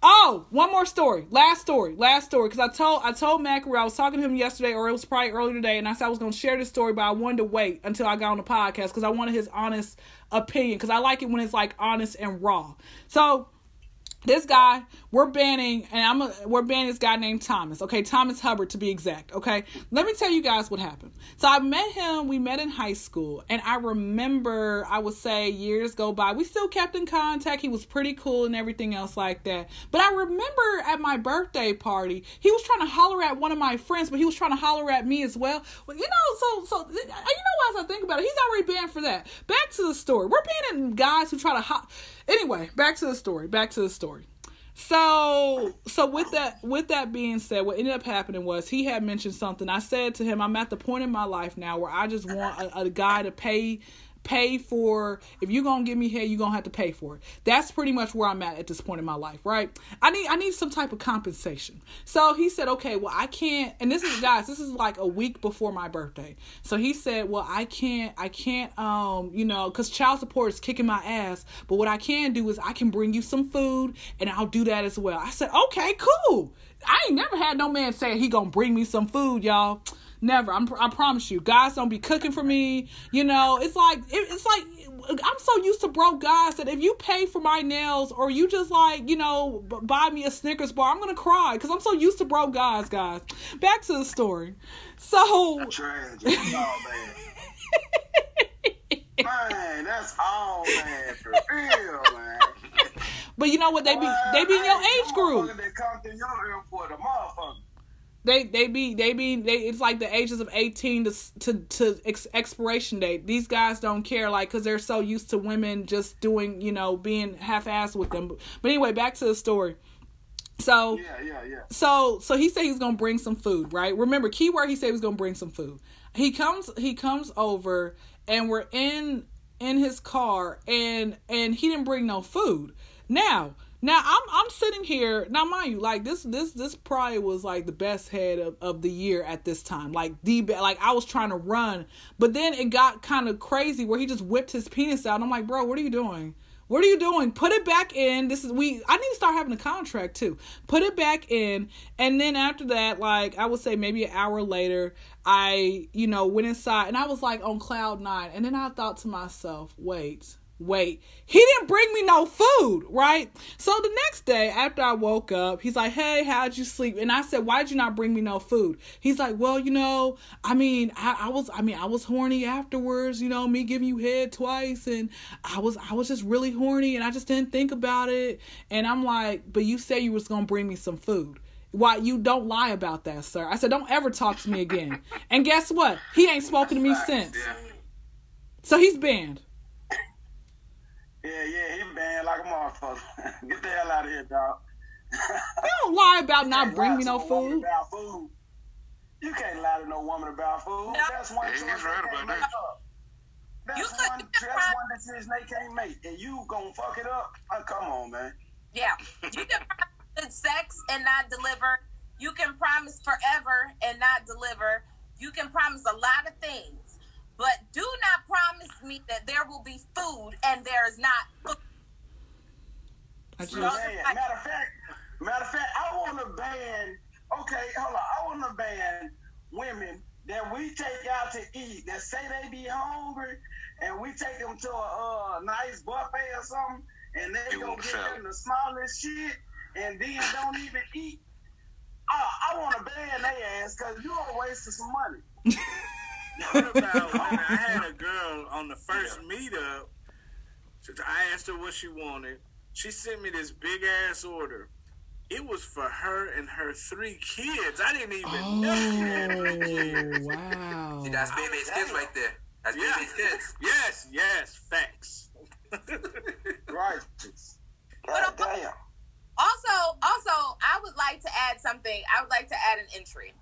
Oh, one more story. Last story. Last story. Because I told I told Mac Real, I was talking to him yesterday, or it was probably earlier today, and I said I was going to share this story, but I wanted to wait until I got on the podcast because I wanted his honest opinion. Because I like it when it's like honest and raw. So This guy, we're banning, and I'm a, we're banning this guy named Thomas, okay? Thomas Hubbard, to be exact, okay? Let me tell you guys what happened. So I met him, we met in high school, and I remember, I would say years go by, we still kept in contact. He was pretty cool and everything else like that. But I remember at my birthday party, he was trying to holler at one of my friends, but he was trying to holler at me as well. Well, you know, so, so you know, as I think about it, he's already banned for that. Back to the story. We're banning guys who try to ho- Anyway, back to the story, back to the story. So, so with that, with that being said, what ended up happening was he had mentioned something. I said to him, I'm at the point in my life now where I just want a, a guy to pay, pay for, if you're going to give me hair, you're going to have to pay for it. That's pretty much where I'm at at this point in my life, right? I need, I need some type of compensation. So he said, okay, well, I can't, and this is, guys, this is like a week before my birthday. So he said, well, I can't, I can't, um, you know, cause child support is kicking my ass, but what I can do is I can bring you some food and I'll do that as well. I said, okay, cool. I ain't never had no man say he gonna bring me some food, y'all. Never. I'm, I promise you, guys don't be cooking for me. You know, it's like, it, it's like, I'm so used to broke guys that if you pay for my nails or you just like, you know, b- buy me a Snickers bar, I'm going to cry because I'm so used to broke guys, guys. Back to the story. So. That's tragic. Oh, man. Man, that's all, man. For real, man. But you know what? They be, well, they be in your age group. They come to your airport, a motherfucker. They they be they be they it's like the ages of eighteen to to to ex- expiration date. These guys don't care, like, because they're so used to women just doing, you know, being half-assed with them. But anyway, back to the story. So yeah, yeah, yeah. So so he said he's gonna bring some food, right? Remember, keyword, he said he was gonna bring some food. He comes he comes over and we're in in his car and and he didn't bring no food. Now. Now I'm I'm sitting here now, mind you, like this this this probably was like the best head of, of the year at this time, like the like I was trying to run, but then it got kind of crazy where he just whipped his penis out. And I'm like, bro, what are you doing? What are you doing? Put it back in. This is we. I need to start having a contract too. Put it back in, and then after that, like I would say, maybe an hour later, I you know went inside and I was like on cloud nine, and then I thought to myself, wait. Wait, he didn't bring me no food, right? So the next day after I woke up, he's like, hey, how'd you sleep? And I said, why'd you not bring me no food? He's like, well, you know, I mean, I, I was, I mean, I was horny afterwards, you know, me giving you head twice. And I was, I was just really horny and I just didn't think about it. And I'm like, but you said you was going to bring me some food. Why you don't lie about that, sir? I said, don't ever talk to me again. And guess what? He ain't spoken to me since. So he's banned. Yeah, yeah, he banned like a motherfucker. Get the hell out of here, dog. You don't lie about not bringing me no food. food. You can't lie to no woman about food. No. That's one thing. Yeah, right about that. That's, you one, that's one decision they can't make. And you gonna fuck it up? Oh, come on, man. Yeah. You can promise sex and not deliver. You can promise forever and not deliver. You can promise a lot of things. But do not promise me that there will be food and there is not food. I just, man, matter of fact, matter of fact, I want to ban, okay, hold on. I want to ban women that we take out to eat that say they be hungry and we take them to a uh, nice buffet or something and they go get them the smallest shit and then don't even eat. Oh, I want to ban their ass because you are wasting some money. What about when I had a girl on the first meetup? I asked her what she wanted. She sent me this big ass order. It was for her and her three kids. I didn't even oh, know. Oh wow! See, that's big ass kids right there. That's yeah. big ass kids. Yes, yes, facts. Right. God damn. Also, also, I would like to add something. I would like to add an entry.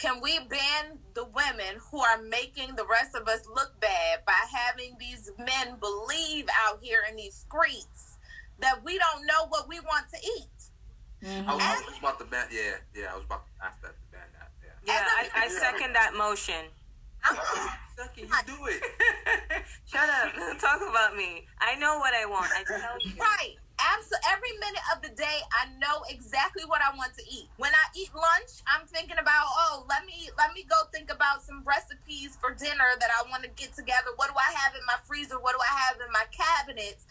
Can we ban the women who are making the rest of us look bad by having these men believe out here in these streets that we don't know what we want to eat? Mm-hmm. I, was, I was about to ban, yeah, yeah, I was about to ask that to ban that. Yeah, yeah I, I, I second that motion. Sucky, you do it. Shut up, talk about me. I know what I want, I tell you. Right, absolutely. Every minute of the day, I know exactly what I want to eat. When I eat lunch, I'm thinking about, oh, let me let me go think about some recipes for dinner that I want to get together. What do I have in my freezer? What do I have in my cabinets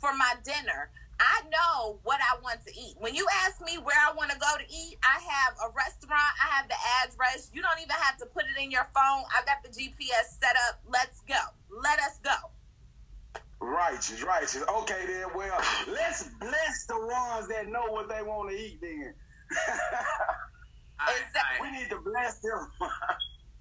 for my dinner? I know what I want to eat. When you ask me where I want to go to eat, I have a restaurant. I have the address. You don't even have to put it in your phone. I got the G P S set up. Let's go. Let us go. Righteous, righteous. Okay, then, well, let's bless the ones that know what they want to eat, then. Exactly. We need to bless them.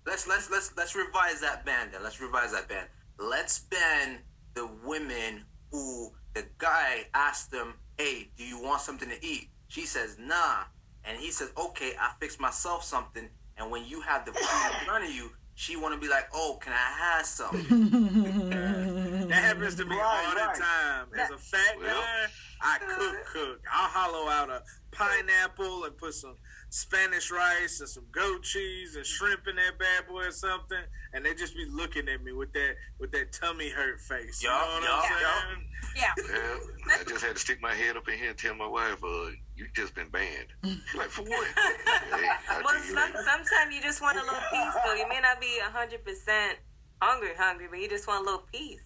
let's, let's, let's, let's revise that band, then. Let's revise that band. Let's ban the women who... The guy asked them, hey, do you want something to eat? She says, nah. And he says, okay, I fixed myself something. And when you have the food in front of you, she want to be like, oh, can I have something? That happens to me right, all right. the time. As a fat well, guy, I cook, cook. I'll hollow out a pineapple and put some Spanish rice and some goat cheese and shrimp in that bad boy or something. And they just be looking at me with that with that tummy hurt face. You know what I'm saying? Yeah. yeah. I just had to stick my head up in here and tell my wife, uh, you just been banned. Like, for what? Hey, well, some, like... sometimes you just want a little piece, though. You may not be one hundred percent hungry, hungry, but you just want a little piece.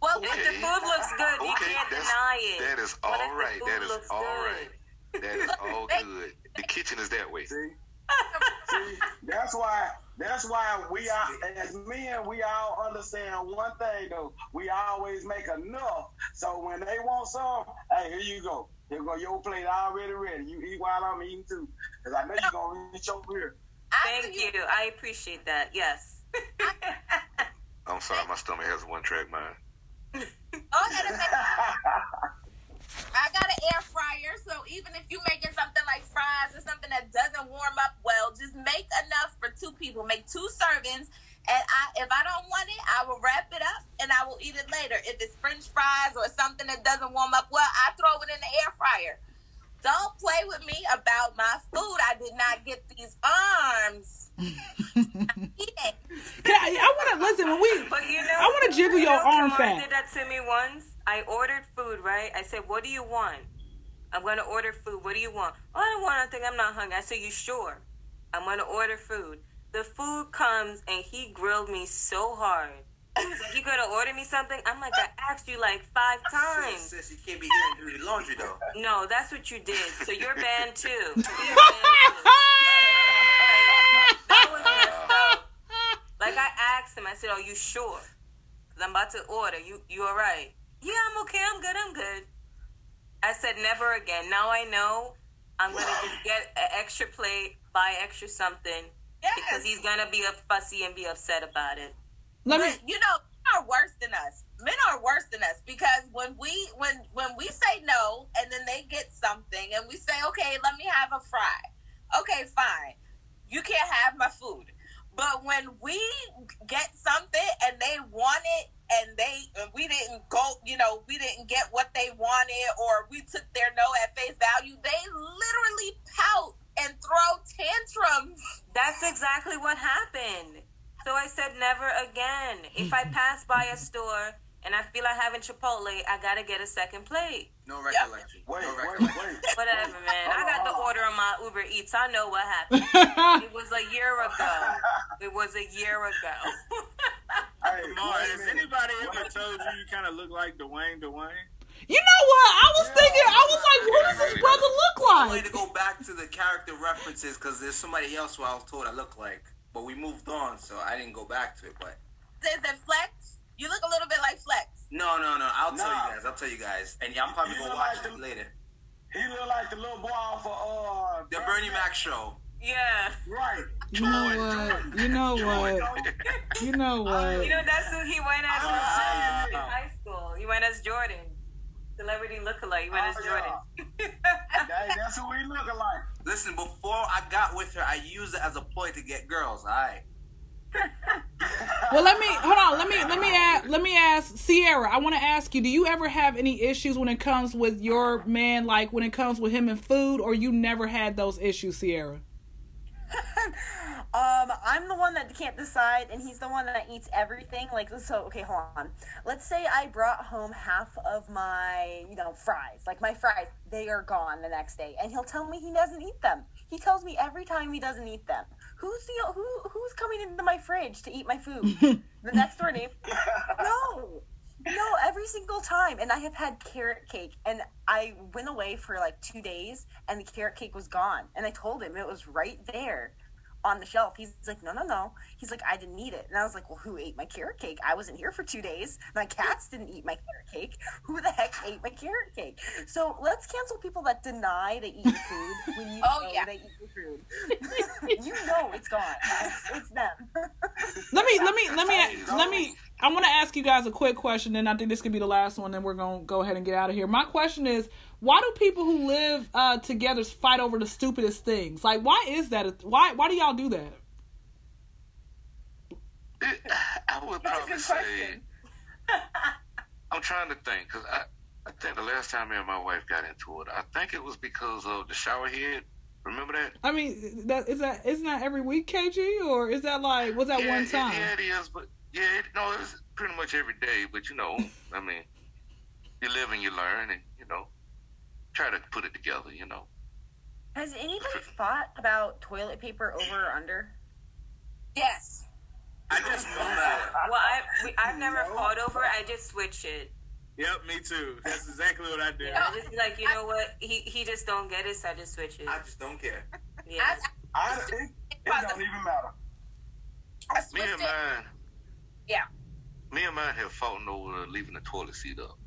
Well, okay. If the food looks good, okay. you can't That's, deny it. That is all right. That is all right. Good. That is all good. The kitchen is that way. See? See? That's why... That's why we are, as men, we all understand one thing, though. We always make enough. So when they want some, hey, here you go. Here go your plate already ready. You eat while I'm eating, too. Because I know you're going to reach over here. Thank you. I appreciate that. Yes. I'm sorry. My stomach has a one-track mind. Okay. I got an air fryer, so even if you're making something like fries or something that doesn't warm up well, just make enough for two people. Make two servings, and I, if I don't want it, I will wrap it up, and I will eat it later. If it's French fries or something that doesn't warm up well, I throw it in the air fryer. Don't play with me about my food. I did not get these arms. I, I want to, listen, when we, but you know, I want to jiggle you your know, arm Kemar fat. Did that to me once. I ordered food, right? I said, what do you want? I'm going to order food. What do you want? Oh, I don't want anything. I'm not hungry. I said, you sure? I'm going to order food. The food comes, and he grilled me so hard. He was like, you going to order me something? I'm like, I asked you like five times. Sis, you can't be here and do the laundry, though. No, that's what you did. So you're banned, too. You're banned, too. That was messed up. Like, I asked him. I said, are you sure? Because I'm about to order. You, you all right? Yeah, I'm okay. I'm good. I'm good. I said never again. Now I know I'm going to just get an extra plate, buy extra something, yes. because he's going to be up fussy and be upset about it. Let me- you know, men are worse than us. Men are worse than us because when we when when we say no and then they get something and we say, okay, let me have a fry. Okay, fine. You can't have my food. But when we get something and they want it, and they and we didn't go, you know, we didn't get what they wanted, or we took their no at face value, they literally pout and throw tantrums. That's exactly what happened. So I said never again. If I pass by a store and I feel I'm having Chipotle, I gotta get a second plate. No recollection. Yep. Wait, no recollection. Wait, wait. Whatever, man. I got the order on my Uber Eats. I know what happened. It was a year ago. It was a year ago. Hey, Kemar, has anybody ever told you you kind of look like Dwayne Dwayne? You know what? I was yeah. thinking, I was like, what does his brother look like? I wanted to go back to the character references because there's somebody else who I was told I look like. But we moved on, so I didn't go back to it. But is it Flex? You look a little bit like Flex. No, no, no. I'll no. tell you guys. I'll tell you guys. And yeah, I'm probably going to watch like it the, later. He look like the little boy off of uh, the Bernie Mac show. Yeah. Right. You know what? You know what? You know what? You know that's who he went as uh, in high school. He went as Jordan. Celebrity lookalike. He went as Jordan. that, that's who he look alike. Listen, before I got with her, I used it as a ploy to get girls. All right. Well, let me hold on. Let me let me ask, let me ask Sierra. I want to ask you: do you ever have any issues when it comes with your man? Like when it comes with him and food, or you never had those issues, Sierra? um I'm the one that can't decide, and he's the one that eats everything. Like, so okay, hold on, let's say I brought home half of my, you know, fries, like my fries, they are gone the next day, and he'll tell me he doesn't eat them. He tells me every time he doesn't eat them. Who's the who who's coming into my fridge to eat my food? The next door neighbor? No, No, every single time. And I have had carrot cake, and I went away for like two days and the carrot cake was gone. And I told him it was right there on the shelf. He's like, no, no, no. He's like, I didn't eat it. And I was like, well, who ate my carrot cake? I wasn't here for two days. My cats didn't eat my carrot cake. Who the heck ate my carrot cake? So let's cancel people that deny they eat food when you oh, know yeah. they eat the food. You know it's gone. It's, it's them. Let me, let me, let me, let me, I want to ask you guys a quick question, and I think this could be the last one, and we're going to go ahead and get out of here. My question is, why do people who live uh, together fight over the stupidest things? Like, why is that? A th- why Why do y'all do that? It, I would That's probably say... I'm trying to think, because I, I think the last time me and my wife got into it, I think it was because of the shower head. Remember that? I mean, that is that isn't that every week, K G? Or is that like, was that yeah, one time? Yeah, it is, but yeah, it, no, it's pretty much every day. But, you know, I mean, you live and you learn, and, you know, try to put it together, you know. Has anybody thought about toilet paper over or under? Yes. I just know that. Well, I, we, I've never no. fought over it. I just switch it. Yep, me too. That's exactly what I did. I just be like, you know what? He he just don't get it, so I just switch it. I just don't care. Yeah. I, I, I, it, it don't even matter. I me and it. mine. Yeah. Me and mine have fought over leaving the toilet seat up.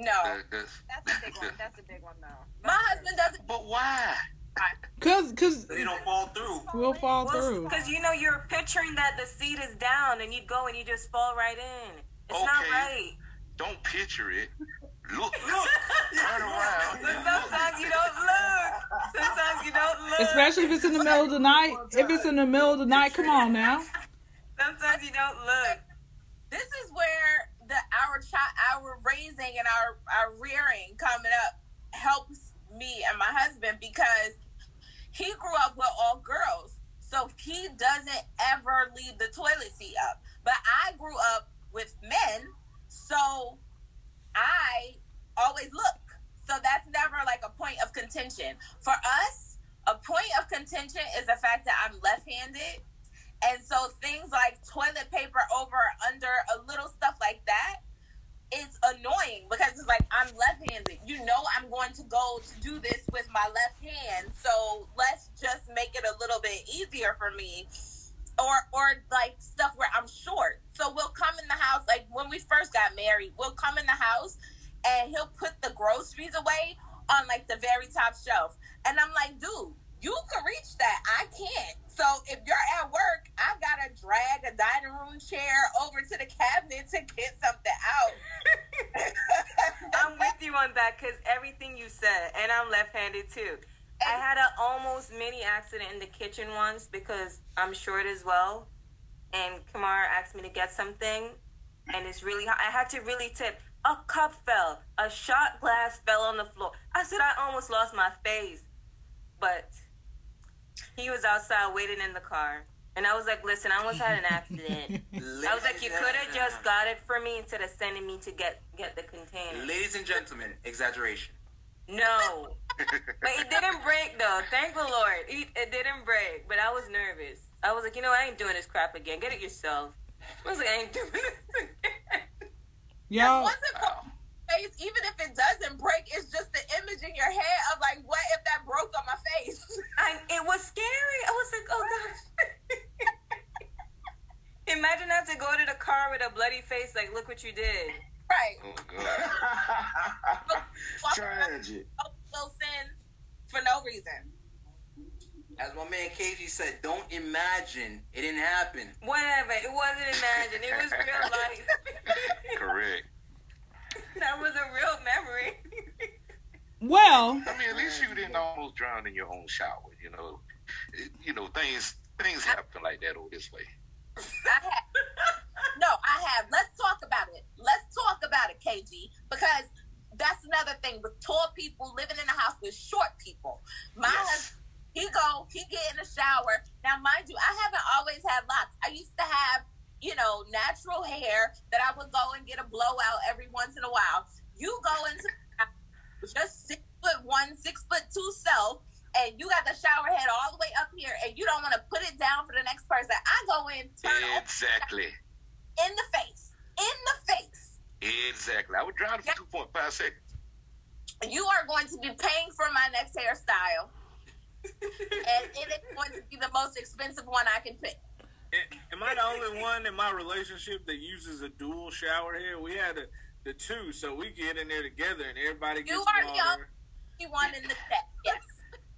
No, that's, that's a big one. That's a big one, though. My husband doesn't. But why? Because because you don't fall through. We'll fall well, through. Because you know you're picturing that the seat is down and you go and you just fall right in. It's okay. not right. Don't picture it. Look, look, turn around. Sometimes you don't look. Sometimes you don't look. Especially if it's in the middle of the night. If it's in the middle of the night, come on now. Sometimes you don't look. This is where the our child, our raising and our, our rearing coming up helps me and my husband, because he grew up with all girls, so he doesn't ever leave the toilet seat up. But I grew up with men, so I always look. So that's never like a point of contention. For us, a point of contention is the fact that I'm left-handed. And so things like toilet paper over or under, a little stuff like that, it's annoying because it's like, I'm left-handed. You know I'm going to go to do this with my left hand, so let's just make it a little bit easier for me. Or, or like stuff where I'm short. So we'll come in the house, like when we first got married, we'll come in the house and he'll put the groceries away on like the very top shelf. And I'm like, dude, you can reach that. I can't. So if you're at work, I've got to drag a dining room chair over to the cabinet to get something out. I'm with you on that, because everything you said, and I'm left-handed too. And I had an almost mini accident in the kitchen once because I'm short as well. And Kemar asked me to get something, and it's really hot. I had to really tip. A cup fell. A shot glass fell on the floor. I said I almost lost my face. But he was outside waiting in the car. And I was like, listen, I almost had an accident. I was like, you could have just got it for me instead of sending me to get, get the container. Ladies and gentlemen, exaggeration. No. But it didn't break, though. Thank the Lord. It, it didn't break. But I was nervous. I was like, you know, I ain't doing this crap again. Get it yourself. I was like, I ain't doing this again. Yeah. Face, even if it doesn't break, it's just the image in your head of like, what if that broke on my face? And it was scary. I was like, oh gosh. Imagine I have to go to the car with a bloody face, like, look what you did. Right. Oh god. Tragic. Sin for no reason. As my man K G said, don't imagine. It didn't happen. Whatever. It wasn't imagined. It was real life. Correct. That was a real memory. Well, I mean, at least you didn't almost drown in your own shower. You know, it, you know things things happen like that or this way. I have. No, I have. Let's talk about it. Let's talk about it, K G, because that's another thing with tall people living in a house with short people. My yes. husband, he go, he get in the shower. Now, mind you, I haven't always had locks. I used to have, you know, natural hair that I would go and get a blowout every once in a while. You go into just six foot one, six foot two self, and you got the shower head all the way up here, and you don't want to put it down for the next person. I go in, turn exactly in the face, in the face, Exactly. I would drive for yeah. two point five seconds. You are going to be paying for my next hairstyle. And it is going to be the most expensive one I can pick. Am I the only one in my relationship that uses a dual shower head? We had a, the two, so we get in there together and everybody gets you are smaller. Young. You want in the back, yes.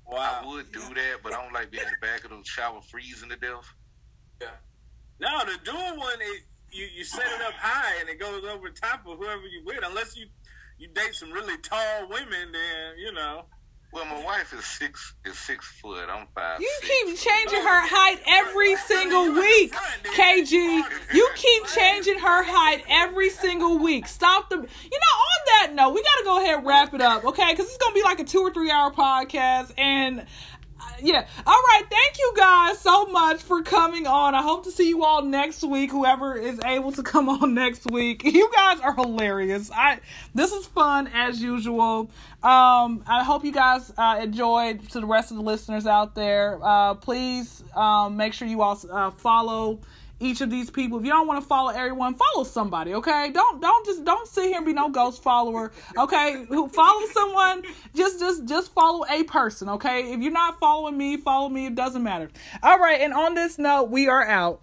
Well, I would do that, but I don't like being in the back of the shower freezing to death. Yeah. No, the dual one, it, you, you set it up high and it goes over top of whoever you with, unless you, you date some really tall women, then, you know. Well, my wife is six is six foot. I'm five. You six. Keep changing her height every single week, K G. You keep changing her height every single week. Stop the. You know, on that note, we gotta go ahead and wrap it up, okay? Because it's gonna be like a two or three hour podcast, and uh, yeah. All right, thank you guys so much for coming on. I hope to see you all next week. Whoever is able to come on next week, you guys are hilarious. I this is fun as usual. Um, I hope you guys uh, enjoyed. To the rest of the listeners out there, uh, please um, make sure you all uh, follow each of these people. If you don't want to follow everyone, follow somebody, okay? Don't don't just don't sit here and be no ghost follower, okay? Who follow someone? Just just just follow a person, okay? If you're not following me, follow me. It doesn't matter. All right, and on this note, we are out.